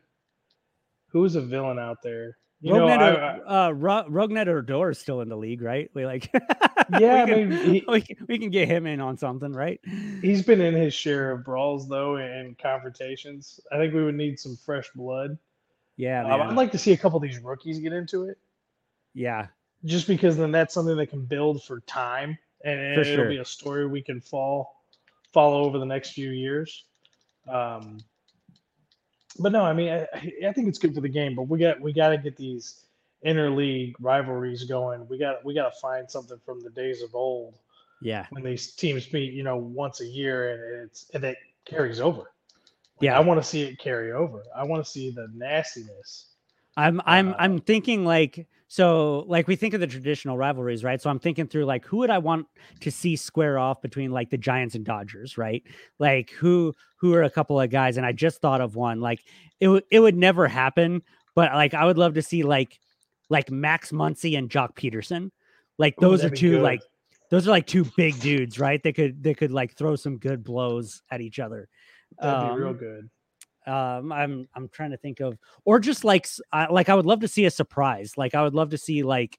who is a villain out there? Rugnet Odor is still in the league, right? We like, yeah, we can get him in on something, right? He's been in his share of brawls though and confrontations. I think we would need some fresh blood. Yeah, I'd like to see a couple of these rookies get into it. Yeah, just because then that's something that can build for time, and for sure, it'll be a story we can follow over the next few years. But no, I mean, I think it's good for the game. But we got to get these interleague rivalries going. We got to find something from the days of old. Yeah, when these teams meet, once a year, and it carries over. Like, yeah, I want to see it carry over. I want to see the nastiness. I'm thinking like, so like we think of the traditional rivalries, right? So I'm thinking through like, who would I want to see square off between like the Giants and Dodgers, right? Like who are a couple of guys. And I just thought of one, like it would never happen, but like, I would love to see like Max Muncy and Jock Peterson. Like those are like two big dudes, right? They could like throw some good blows at each other. That'd be real good. I'm trying to think of, or just like I would love to see a surprise. Like I would love to see like,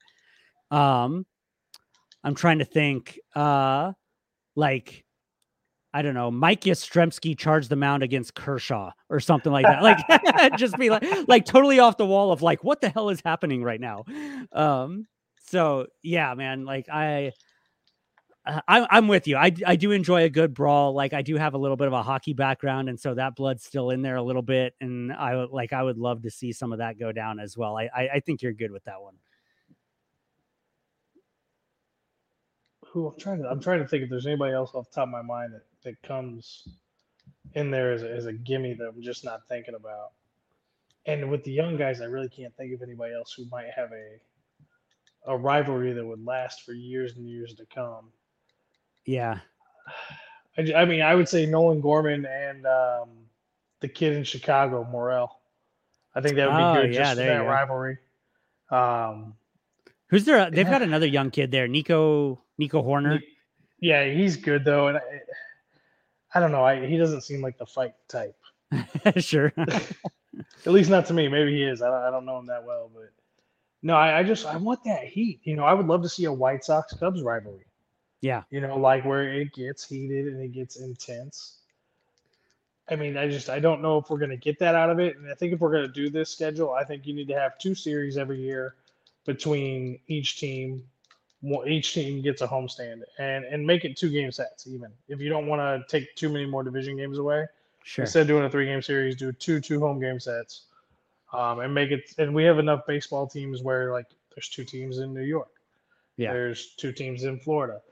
I'm trying to think, like, I don't know, Mike Yastrzemski charged the mound against Kershaw or something like that. Like just be like totally off the wall of like, what the hell is happening right now? So yeah, man, like I'm with you. I do enjoy a good brawl. Like I do have a little bit of a hockey background, and so that blood's still in there a little bit. And I would love to see some of that go down as well. I think you're good with that one. I'm trying to think if there's anybody else off the top of my mind that comes in there as a gimme that I'm just not thinking about. And with the young guys, I really can't think of anybody else who might have a rivalry that would last for years and years to come. Yeah. I mean, I would say Nolan Gorman and the kid in Chicago, Morrell. I think that would be good, yeah, just for that rivalry. Who's there? They've got another young kid there, Nico Horner. Yeah, he's good, though. And I don't know. He doesn't seem like the fight type. Sure. At least not to me. Maybe he is. I don't know him that well. But no, I want that heat. I would love to see a White Sox-Cubs rivalry. Yeah. Like where it gets heated and it gets intense. I mean, I don't know if we're going to get that out of it. And I think if we're going to do this schedule, I think you need to have two series every year between each team. Each team gets a homestand and make it 2-game sets, even if you don't want to take too many more division games away. Sure. Instead of doing a 3-game series, do 2 home game sets and make it. And we have enough baseball teams where like there's 2 teams in New York. Yeah. There's 2 teams in Florida.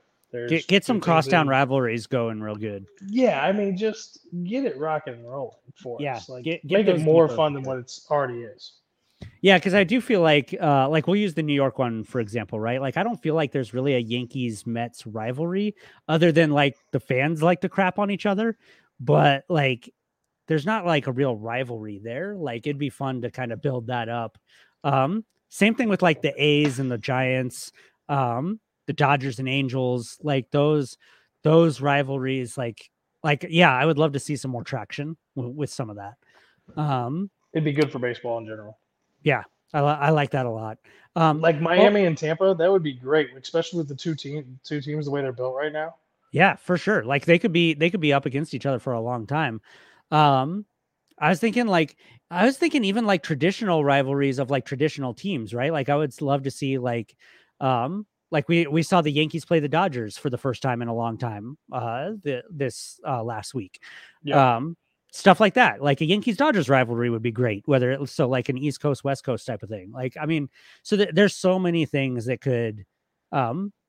Get some crosstown rivalries going real good. Yeah, I mean, just get it rocking and rolling for us. Like, get make it more fun than what it already is. Yeah, because I do feel like we'll use the New York one, for example, right? Like, I don't feel like there's really a Yankees-Mets rivalry other than, like, the fans like to crap on each other. But, like, there's not, like, a real rivalry there. Like, it'd be fun to kind of build that up. Same thing with, like, the A's and the Giants. The Dodgers and Angels, like those rivalries, like, yeah, I would love to see some more traction with some of that. It'd be good for baseball in general. Yeah. I like that a lot. Like Miami and Tampa, that would be great, especially with the two teams, the way they're built right now. Yeah, for sure. Like they could be up against each other for a long time. I was thinking even like traditional rivalries of like traditional teams, right? Like I would love to see like we saw the Yankees play the Dodgers for the first time in a long time this last week. Yeah. Stuff like that, like a Yankees-Dodgers rivalry would be great, whether it was so like an East Coast, West Coast type of thing. Like, I mean, so there's so many things that could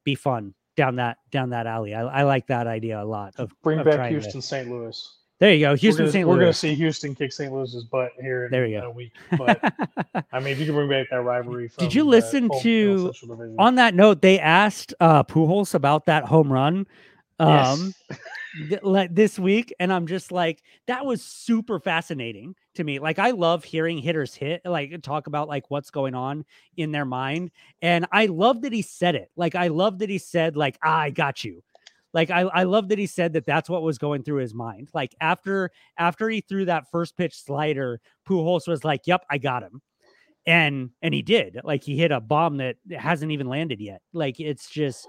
be fun down that alley. I like that idea a lot. Bring back Houston, St. Louis. There you go. Houston, St. Louis. We're going to see Houston kick St. Louis's butt here in a week. But I mean, if you can bring back that rivalry. From, did you listen to, on that note, they asked Pujols about that home run this week. And I'm just like, that was super fascinating to me. Like, I love hearing hitters talk about like what's going on in their mind. And I love that he said it. Like, I love that he said like, I got you. Like, I love that he said that that's what was going through his mind. Like, after he threw that first pitch slider, Pujols was like, yep, I got him. And he did. Like, he hit a bomb that hasn't even landed yet. Like, it's just,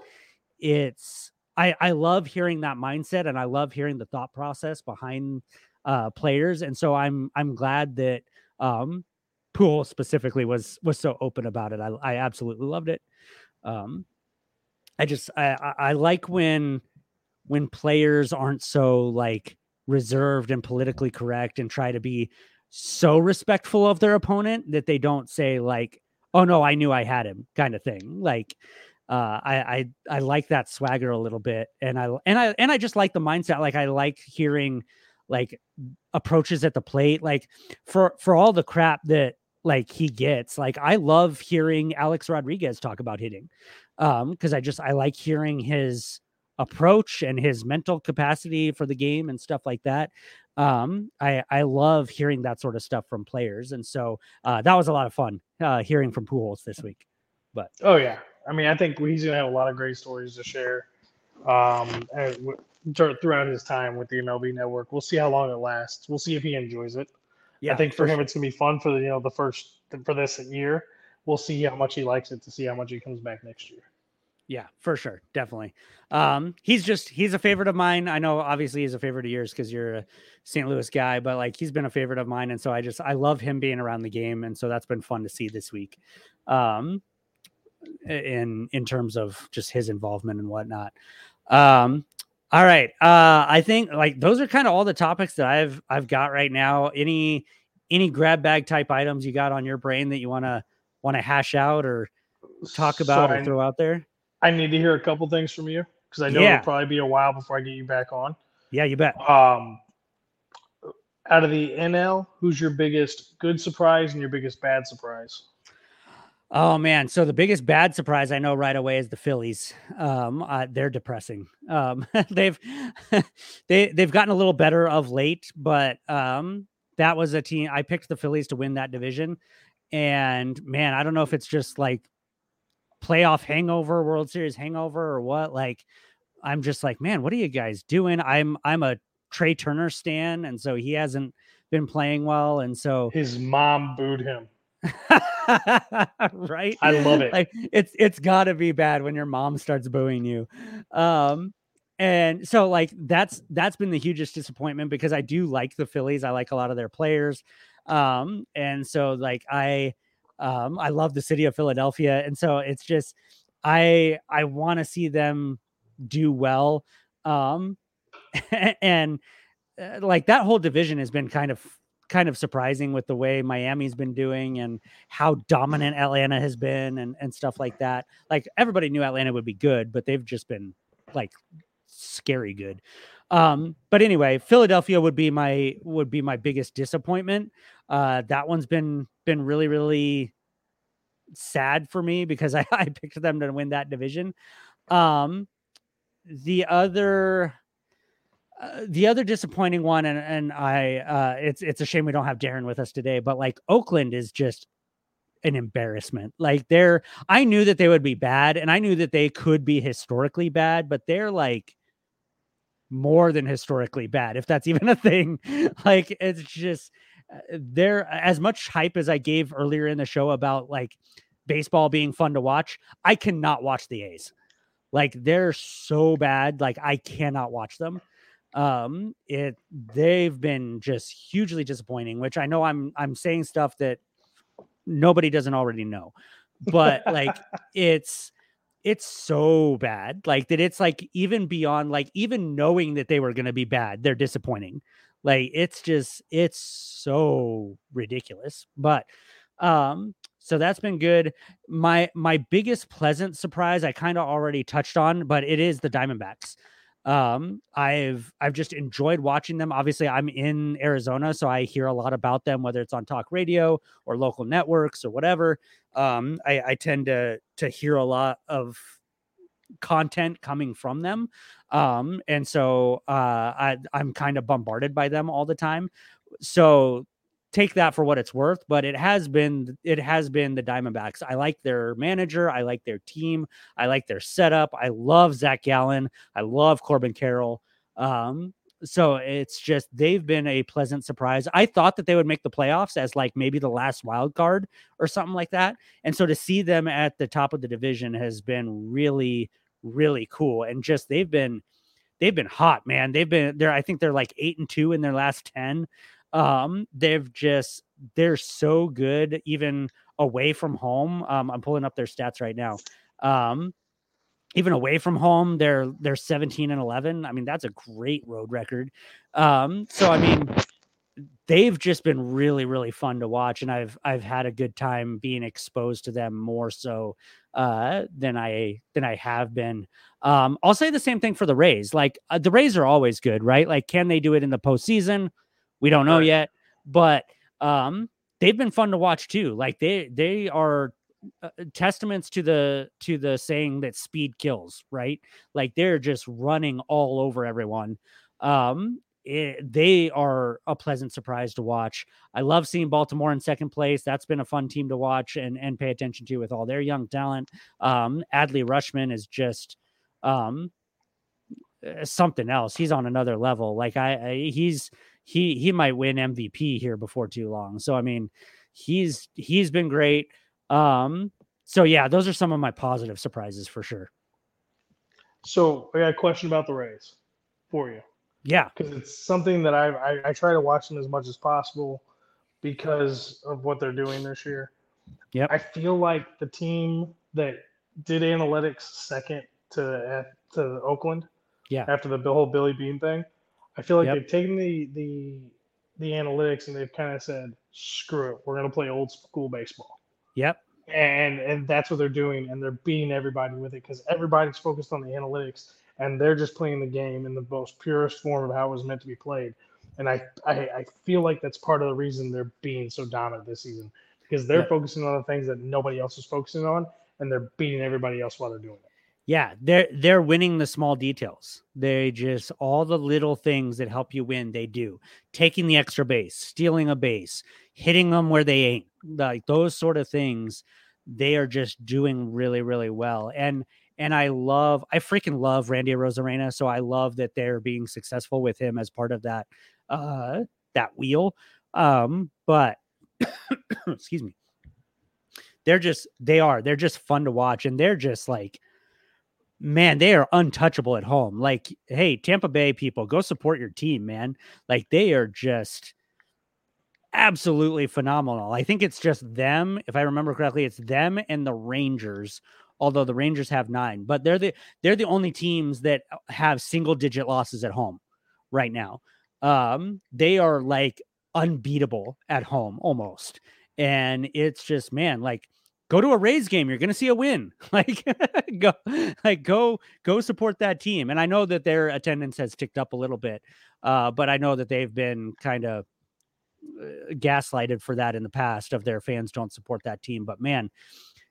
it's, I love hearing that mindset, and I love hearing the thought process behind players. And so I'm glad that Pujols specifically was so open about it. I absolutely loved it. I like when players aren't so like reserved and politically correct and try to be so respectful of their opponent that they don't say like, oh no, I knew I had him kind of thing. Like, I like that swagger a little bit. And I just like the mindset. Like, I like hearing like approaches at the plate, like for all the crap that like he gets, like I love hearing Alex Rodriguez talk about hitting. Cause I like hearing his approach and his mental capacity for the game and stuff like that. I love hearing that sort of stuff from players. And so that was a lot of fun hearing from Pujols this week, but. Oh yeah. I mean, I think he's going to have a lot of great stories to share throughout his time with the MLB Network. We'll see how long it lasts. We'll see if he enjoys it. Yeah, I think for him, it's going to be fun for the, you know, the first for this year. We'll see how much he likes it to see how much he comes back next year. Yeah, for sure. Definitely. He's a favorite of mine. I know obviously he's a favorite of yours because you're a St. Louis guy, but like he's been a favorite of mine. And so I love him being around the game. And so that's been fun to see this week. In terms of just his involvement and whatnot. All right. I think like those are kind of all the topics that I've got right now. Any grab bag type items you got on your brain that you want to hash out or talk about or throw out there? I need to hear a couple things from you because I know it'll probably be a while before I get you back on. Yeah, you bet. Out of the NL, who's your biggest good surprise and your biggest bad surprise? Oh man. So the biggest bad surprise I know right away is the Phillies. They're depressing. They've gotten a little better of late, but that was a team. I picked the Phillies to win that division. And man, I don't know if it's just like playoff hangover, World Series hangover or what. Like, I'm just like, man, what are you guys doing? I'm a Trey Turner stan. And so he hasn't been playing well. And so his mom booed him. Right? I love it. Like, it's gotta be bad when your mom starts booing you. And so like, that's been the hugest disappointment because I do like the Phillies. I like a lot of their players. And so like, I love the city of Philadelphia. And so it's just, I want to see them do well. And like that whole division has been kind of surprising with the way Miami's been doing and how dominant Atlanta has been and stuff like that. Like everybody knew Atlanta would be good, but they've just been like scary good. But anyway, Philadelphia would be my biggest disappointment. That one's been really, really sad for me because I picked them to win that division. The other disappointing one, and I it's a shame we don't have Darren with us today, but like Oakland is just an embarrassment. Like I knew that they would be bad, and I knew that they could be historically bad, but they're like more than historically bad, if that's even a thing. Like it's just they're as much hype as I gave earlier in the show about like baseball being fun to watch. I cannot watch the A's. Like they're so bad. Like I cannot watch them. They've been just hugely disappointing, which I know I'm saying stuff that nobody doesn't already know, but like, it's so bad. Like that it's like, even beyond, like even knowing that they were going to be bad, they're disappointing. Like it's just, it's so ridiculous, but, so that's been good. My biggest pleasant surprise, I kind of already touched on, but it is the Diamondbacks. I've just enjoyed watching them. Obviously I'm in Arizona, so I hear a lot about them, whether it's on talk radio or local networks or whatever. I tend to hear a lot of content coming from them. And so, I'm kind of bombarded by them all the time. So take that for what it's worth, but it has been the Diamondbacks. I like their manager. I like their team. I like their setup. I love Zach Gallen. I love Corbin Carroll. So it's just, they've been a pleasant surprise. I thought that they would make the playoffs as like maybe the last wild card or something like that. And so to see them at the top of the division has been really, really cool. And just, they've been hot, man. They've been there. I think they're like 8-2 in their last 10. They're so good even away from home. I'm pulling up their stats right now. Even away from home, they're 17-11. I mean, that's a great road record. So I mean, they've just been really, really fun to watch, and I've had a good time being exposed to them more so than I have been. I'll say the same thing for the Rays. Like the Rays are always good, right? Like, can they do it in the postseason? We don't know yet, but they've been fun to watch too. Like they are. Testaments to the saying that speed kills, right? Like they're just running all over everyone. They are a pleasant surprise to watch. I love seeing Baltimore in second place. That's been a fun team to watch and pay attention to with all their young talent. Adley Rutschman is just something else. He's on another level. Like he might win MVP here before too long. So I mean, he's been great. So yeah, those are some of my positive surprises for sure. So I got a question about the Rays for you. Yeah. Cause it's something that I try to watch them as much as possible because of what they're doing this year. Yeah. I feel like the team that did analytics second to Oakland. Yeah. After the whole Billy Beane thing, I feel like they've taken the analytics and they've kind of said, screw it. We're going to play old school baseball. Yep. And that's what they're doing, and they're beating everybody with it because everybody's focused on the analytics, and they're just playing the game in the most purest form of how it was meant to be played. And I feel like that's part of the reason they're being so dominant this season because they're focusing on the things that nobody else is focusing on, and they're beating everybody else while they're doing it. Yeah, they're winning the small details. They just all the little things that help you win, they do. Taking the extra base, stealing a base, hitting them where they ain't. Like those sort of things, they are just doing really, really well. And I freaking love Randy Arozarena, so I love that they're being successful with him as part of that wheel. But excuse me. They're just fun to watch, and they're just like, man, they are untouchable at home. Like, hey, Tampa Bay people, go support your team, man. Like, they are just absolutely phenomenal. I think it's just them. If I remember correctly, it's them and the Rangers, although the Rangers have 9. But they're the only teams that have single-digit losses at home right now. They are, like, unbeatable at home almost. And it's just, man, like, go to a Rays game. You're going to see a win. Like, go support that team. And I know that their attendance has ticked up a little bit, but I know that they've been kind of gaslighted for that in the past of their fans don't support that team. But man,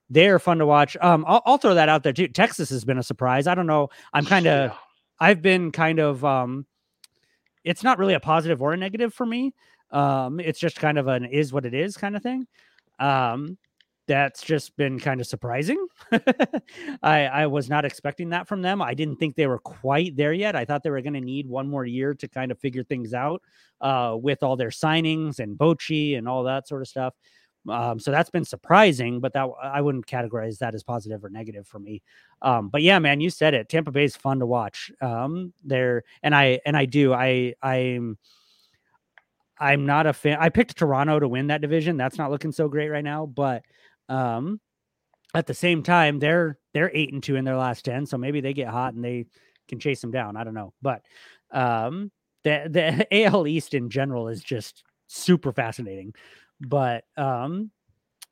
they're fun to watch. I'll throw that out there too. Texas has been a surprise. I don't know. It's not really a positive or a negative for me. It's just kind of an is what it is kind of thing. That's just been kind of surprising. I was not expecting that from them. I didn't think they were quite there yet. I thought they were going to need one more year to kind of figure things out with all their signings and Bochy and all that sort of stuff. So that's been surprising, but that I wouldn't categorize that as positive or negative for me. But yeah, man, you said it. Tampa Bay is fun to watch. I'm not a fan. I picked Toronto to win that division. That's not looking so great right now, but at the same time, they're 8-2 in their last 10. So maybe they get hot and they can chase them down. I don't know. But the AL East in general is just super fascinating. But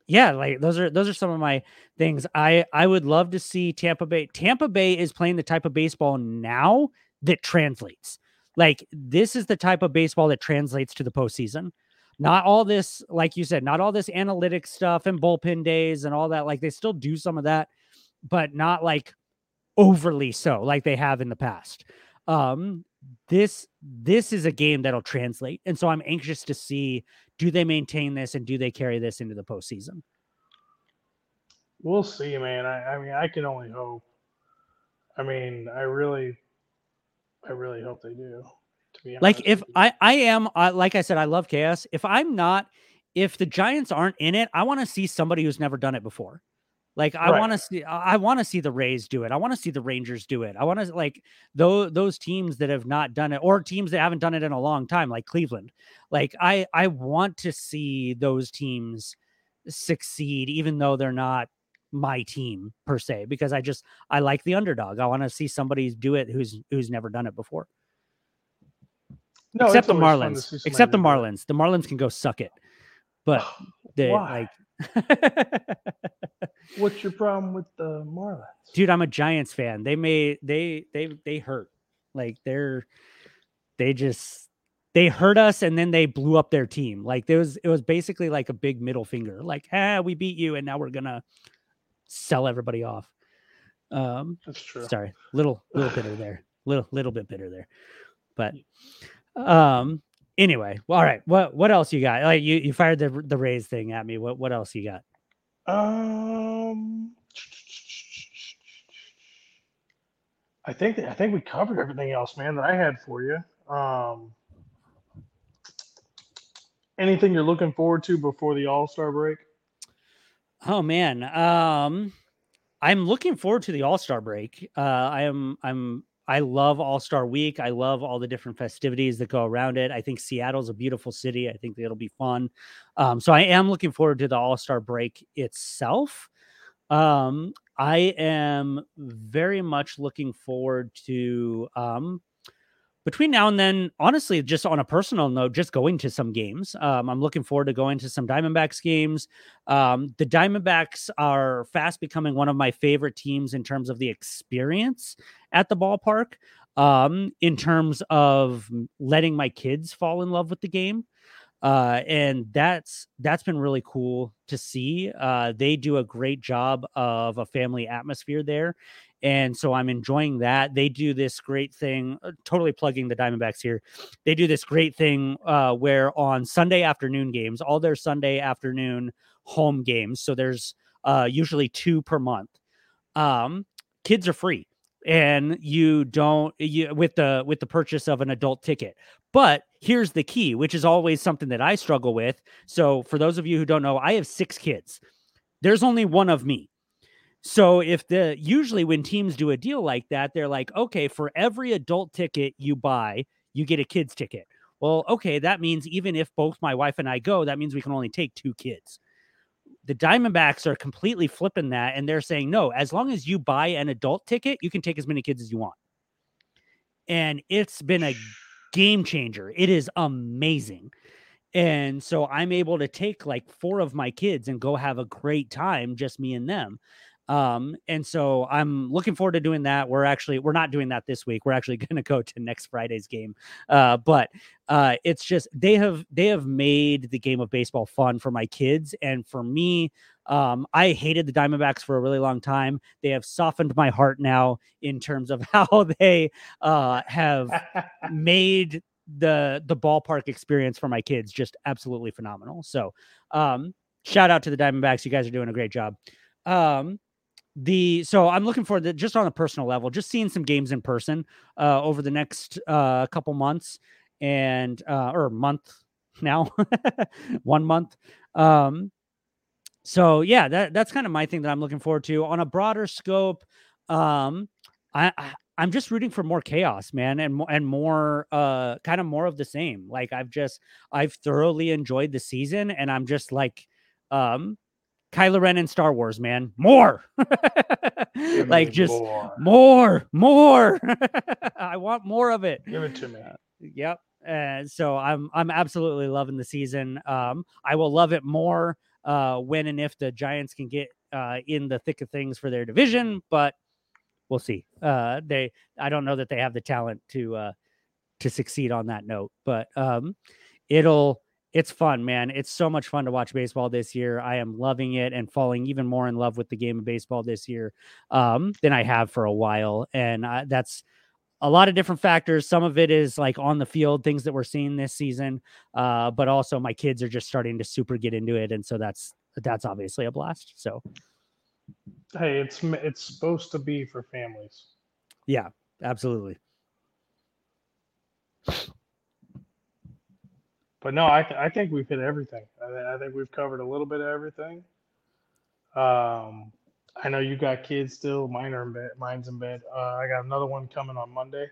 yeah, like those are some of my things. I would love to see Tampa Bay. Tampa Bay is playing the type of baseball now that translates. Like this is the type of baseball that translates to the postseason. Not all this, like you said, not all this analytics stuff and bullpen days and all that. Like they still do some of that, but not like overly so, like they have in the past. This is a game that'll translate. And so I'm anxious to see, do they maintain this and do they carry this into the postseason? We'll see, man. I mean, I can only hope. I mean, I really hope they do, to to be honest. Like if I am, like I said, I love chaos. If the Giants aren't in it, I want to see somebody who's never done it before. Like I want to see, I want to see the Rays do it. I want to see the Rangers do it. I want to like those teams that have not done it, or teams that haven't done it in a long time, like Cleveland. Like I want to see those teams succeed, even though they're not my team per se, because I like the underdog. I want to see somebody do it who's never done it before. No, except the Marlins. Except the Marlins. The Marlins can go suck it, but they like. What's your problem with the Marlins? Dude, I'm a Giants fan. They hurt. Like they hurt us, and then they blew up their team. Like it was basically like a big middle finger. Like, we beat you, and now we're gonna sell everybody off. That's true. Sorry, little bitter there. Little bit bitter there. But anyway, well, all right. What else you got? Like you fired the Rays thing at me. What else you got? I think we covered everything else, man, that I had for you. Anything you're looking forward to before the All-Star break? Oh man, I'm looking forward to the All-Star break. I love All-Star Week. I love all the different festivities that go around it. I think Seattle's a beautiful city. I think it'll be fun. So I am looking forward to the All-Star break itself. I am very much looking forward to between now and then, honestly, just on a personal note, just going to some games. I'm looking forward to going to some Diamondbacks games. The Diamondbacks are fast becoming one of my favorite teams in terms of the experience at the ballpark, in terms of letting my kids fall in love with the game. And that's been really cool to see. They do a great job of a family atmosphere there. And so I'm enjoying that. They do this great thing, totally plugging the Diamondbacks here. They do this great thing where on Sunday afternoon games, all their Sunday afternoon home games. So there's usually two per month. Kids are free, and with the purchase of an adult ticket. But here's the key, which is always something that I struggle with. So for those of you who don't know, I have 6 kids. There's only one of me. So usually when teams do a deal like that, they're like, okay, for every adult ticket you buy, you get a kid's ticket. Well, okay, that means even if both my wife and I go, that means we can only take 2 kids. The Diamondbacks are completely flipping that, and they're saying, no, as long as you buy an adult ticket, you can take as many kids as you want. And it's been a game changer. It is amazing. And so I'm able to take like 4 of my kids and go have a great time, just me and them. And so I'm looking forward to doing that. We're not doing that this week. We're actually going to go to next Friday's game. But it's just, they have made the game of baseball fun for my kids. And for me, I hated the Diamondbacks for a really long time. They have softened my heart now in terms of how they, have made the ballpark experience for my kids just absolutely phenomenal. So, shout out to the Diamondbacks. You guys are doing a great job. So I'm looking forward to, just on a personal level, just seeing some games in person over the next couple months and or month now, 1 month. So yeah, that's kind of my thing that I'm looking forward to. On a broader scope, I'm just rooting for more chaos, man, and more kind of more of the same. Like I've thoroughly enjoyed the season, and I'm just like Kylo Ren and Star Wars, man. More. Like just more. I want more of it. Give it to me. Yep. And so I'm absolutely loving the season. I will love it more when and if the Giants can get in the thick of things for their division, but we'll see. I don't know that they have the talent to succeed on that note, but it's fun, man. It's so much fun to watch baseball this year. I am loving it and falling even more in love with the game of baseball this year than I have for a while. And that's a lot of different factors. Some of it is like on the field, things that we're seeing this season. But also my kids are just starting to super get into it. And so that's obviously a blast. So, hey, it's supposed to be for families. Yeah, absolutely. But no, I think we've hit everything. I think we've covered a little bit of everything. I know you got kids still. Mine are in bed. Mine's in bed. I got another one coming on Monday.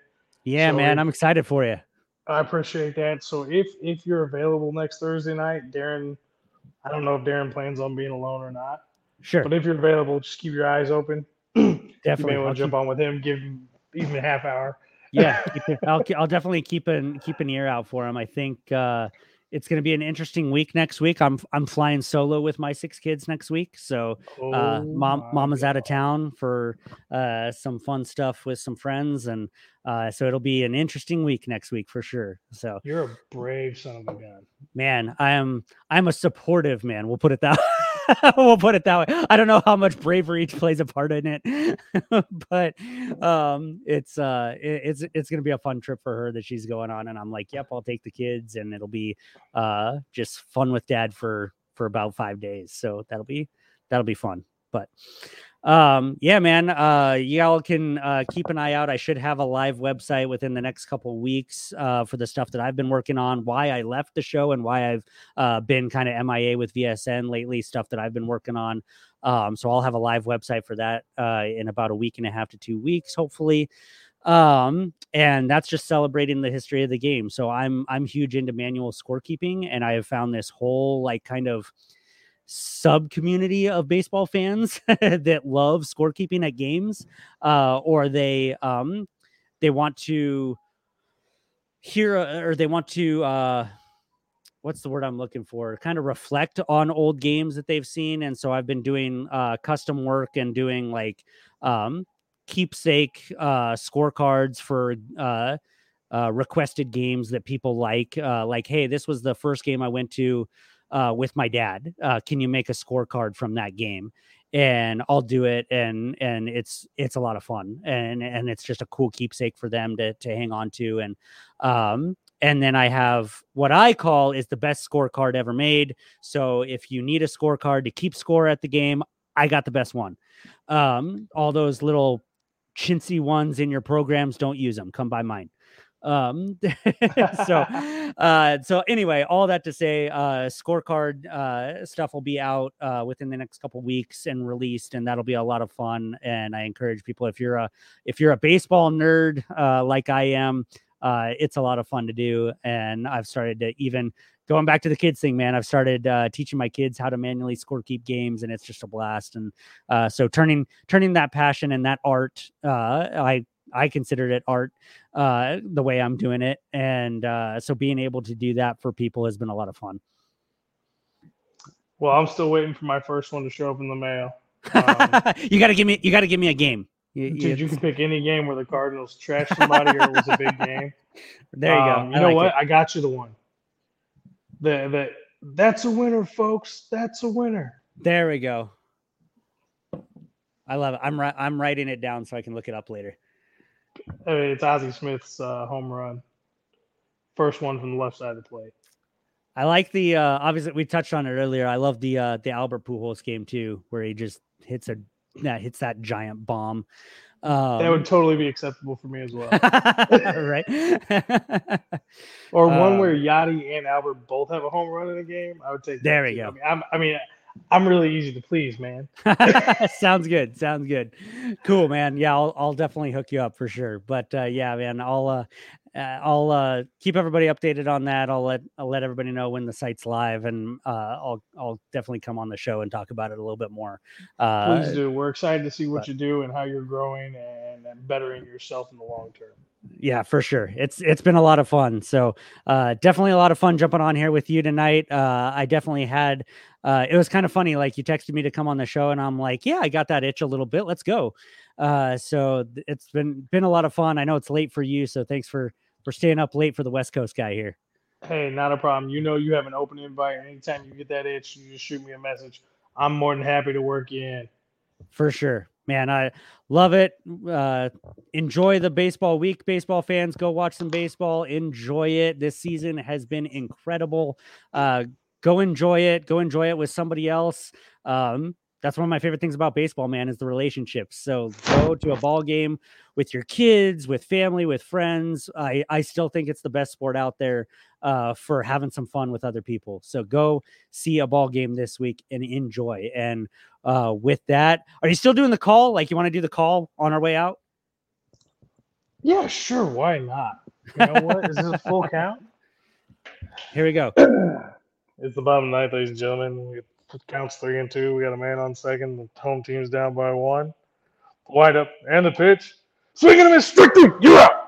Yeah, so man, I'm excited for you. I appreciate that. So if you're available next Thursday night, Darren, I don't know if Darren plans on being alone or not. Sure. But if you're available, just keep your eyes open. Definitely. You may want to jump on with him, give him even a half hour. Yeah, I'll definitely keep an ear out for him. I think it's going to be an interesting week next week. I'm flying solo with my 6 kids next week, so mama's out of town for some fun stuff with some friends, and so it'll be an interesting week next week for sure. So you're a brave son of a gun, man. I'm a supportive man. We'll put it that way. I don't know how much bravery plays a part in it, but it's going to be a fun trip for her that she's going on, and I'm like, yep, I'll take the kids, and it'll be just fun with dad for about 5 days. So that'll be fun. But yeah, man, y'all can keep an eye out. I should have a live website within the next couple weeks for the stuff that I've been working on, why I left the show and why I've been kind of MIA with VSN lately, stuff that I've been working on. So I'll have a live website for that in about a week and a half to 2 weeks, hopefully. And that's just celebrating the history of the game. So I'm huge into manual scorekeeping, and I have found this whole like kind of sub community of baseball fans that love scorekeeping at games, or they want to hear, or they want to, what's the word I'm looking for? Kind of reflect on old games that they've seen. And so I've been doing, custom work and doing like, keepsake, scorecards for, requested games that people like, hey, this was the first game I went to, with my dad. Can you make a scorecard from that game? And I'll do it. And it's a lot of fun, and it's just a cool keepsake for them to hang on to. And then I have what I call is the best scorecard ever made. So if you need a scorecard to keep score at the game, I got the best one. All those little chintzy ones in your programs, don't use them. Come buy mine. So anyway, all that to say, scorecard, stuff will be out, within the next couple weeks and released, and that'll be a lot of fun. And I encourage people, if you're a baseball nerd, like I am, it's a lot of fun to do. And I've started to even going back to the kids thing, man, I've started, teaching my kids how to manually scorekeep games, and it's just a blast. And, so turning that passion and that art, I considered it art, the way I'm doing it. And so being able to do that for people has been a lot of fun. Well, I'm still waiting for my first one to show up in the mail. You got to give me a game. Dude, you can pick any game where the Cardinals trashed somebody or it was a big game. There you go. You know like what? It. I got you the one. That's a winner, folks. That's a winner. There we go. I love it. I'm writing it down so I can look it up later. I mean, it's Ozzie Smith's home run, first one from the left side of the plate. I like the obviously we touched on it earlier. I love the Albert Pujols game too, where he just hits that giant bomb. That would totally be acceptable for me as well, right? Or one where Yachty and Albert both have a home run in a game. I would take. There we go. I'm really easy to please, man. Sounds good. Cool, man. Yeah, I'll definitely hook you up for sure. But yeah, man, I'll keep everybody updated on that. I'll let everybody know when the site's live, and I'll definitely come on the show and talk about it a little bit more. Please do. We're excited to see what you do and how you're growing and bettering yourself in the long term. Yeah, for sure. It's been a lot of fun. So definitely a lot of fun jumping on here with you tonight. I definitely had it was kind of funny. Like you texted me to come on the show and I'm like, yeah, I got that itch a little bit. Let's go. So it's been a lot of fun. I know it's late for you. So thanks for staying up late for the West Coast guy here. Hey, not a problem. You know, you have an open invite. Anytime you get that itch, you just shoot me a message. I'm more than happy to work you in. For sure. Man, I love it. Enjoy the baseball week. Baseball fans, go watch some baseball. Enjoy it. This season has been incredible. Go enjoy it. Go enjoy it with somebody else. That's one of my favorite things about baseball, man, is the relationships. So go to a ball game with your kids, with family, with friends. I still think it's the best sport out there for having some fun with other people. So go see a ball game this week and enjoy. And with that, are you still doing the call? Like, you want to do the call on our way out? Yeah, sure. Why not? You know what? Is this a full count? Here we go. It's the bottom of the ninth, ladies and gentlemen. Counts 3-2. We got a man on second. The home team's down by one. Wide up and the pitch. Swing and a miss. Strike three. You're out.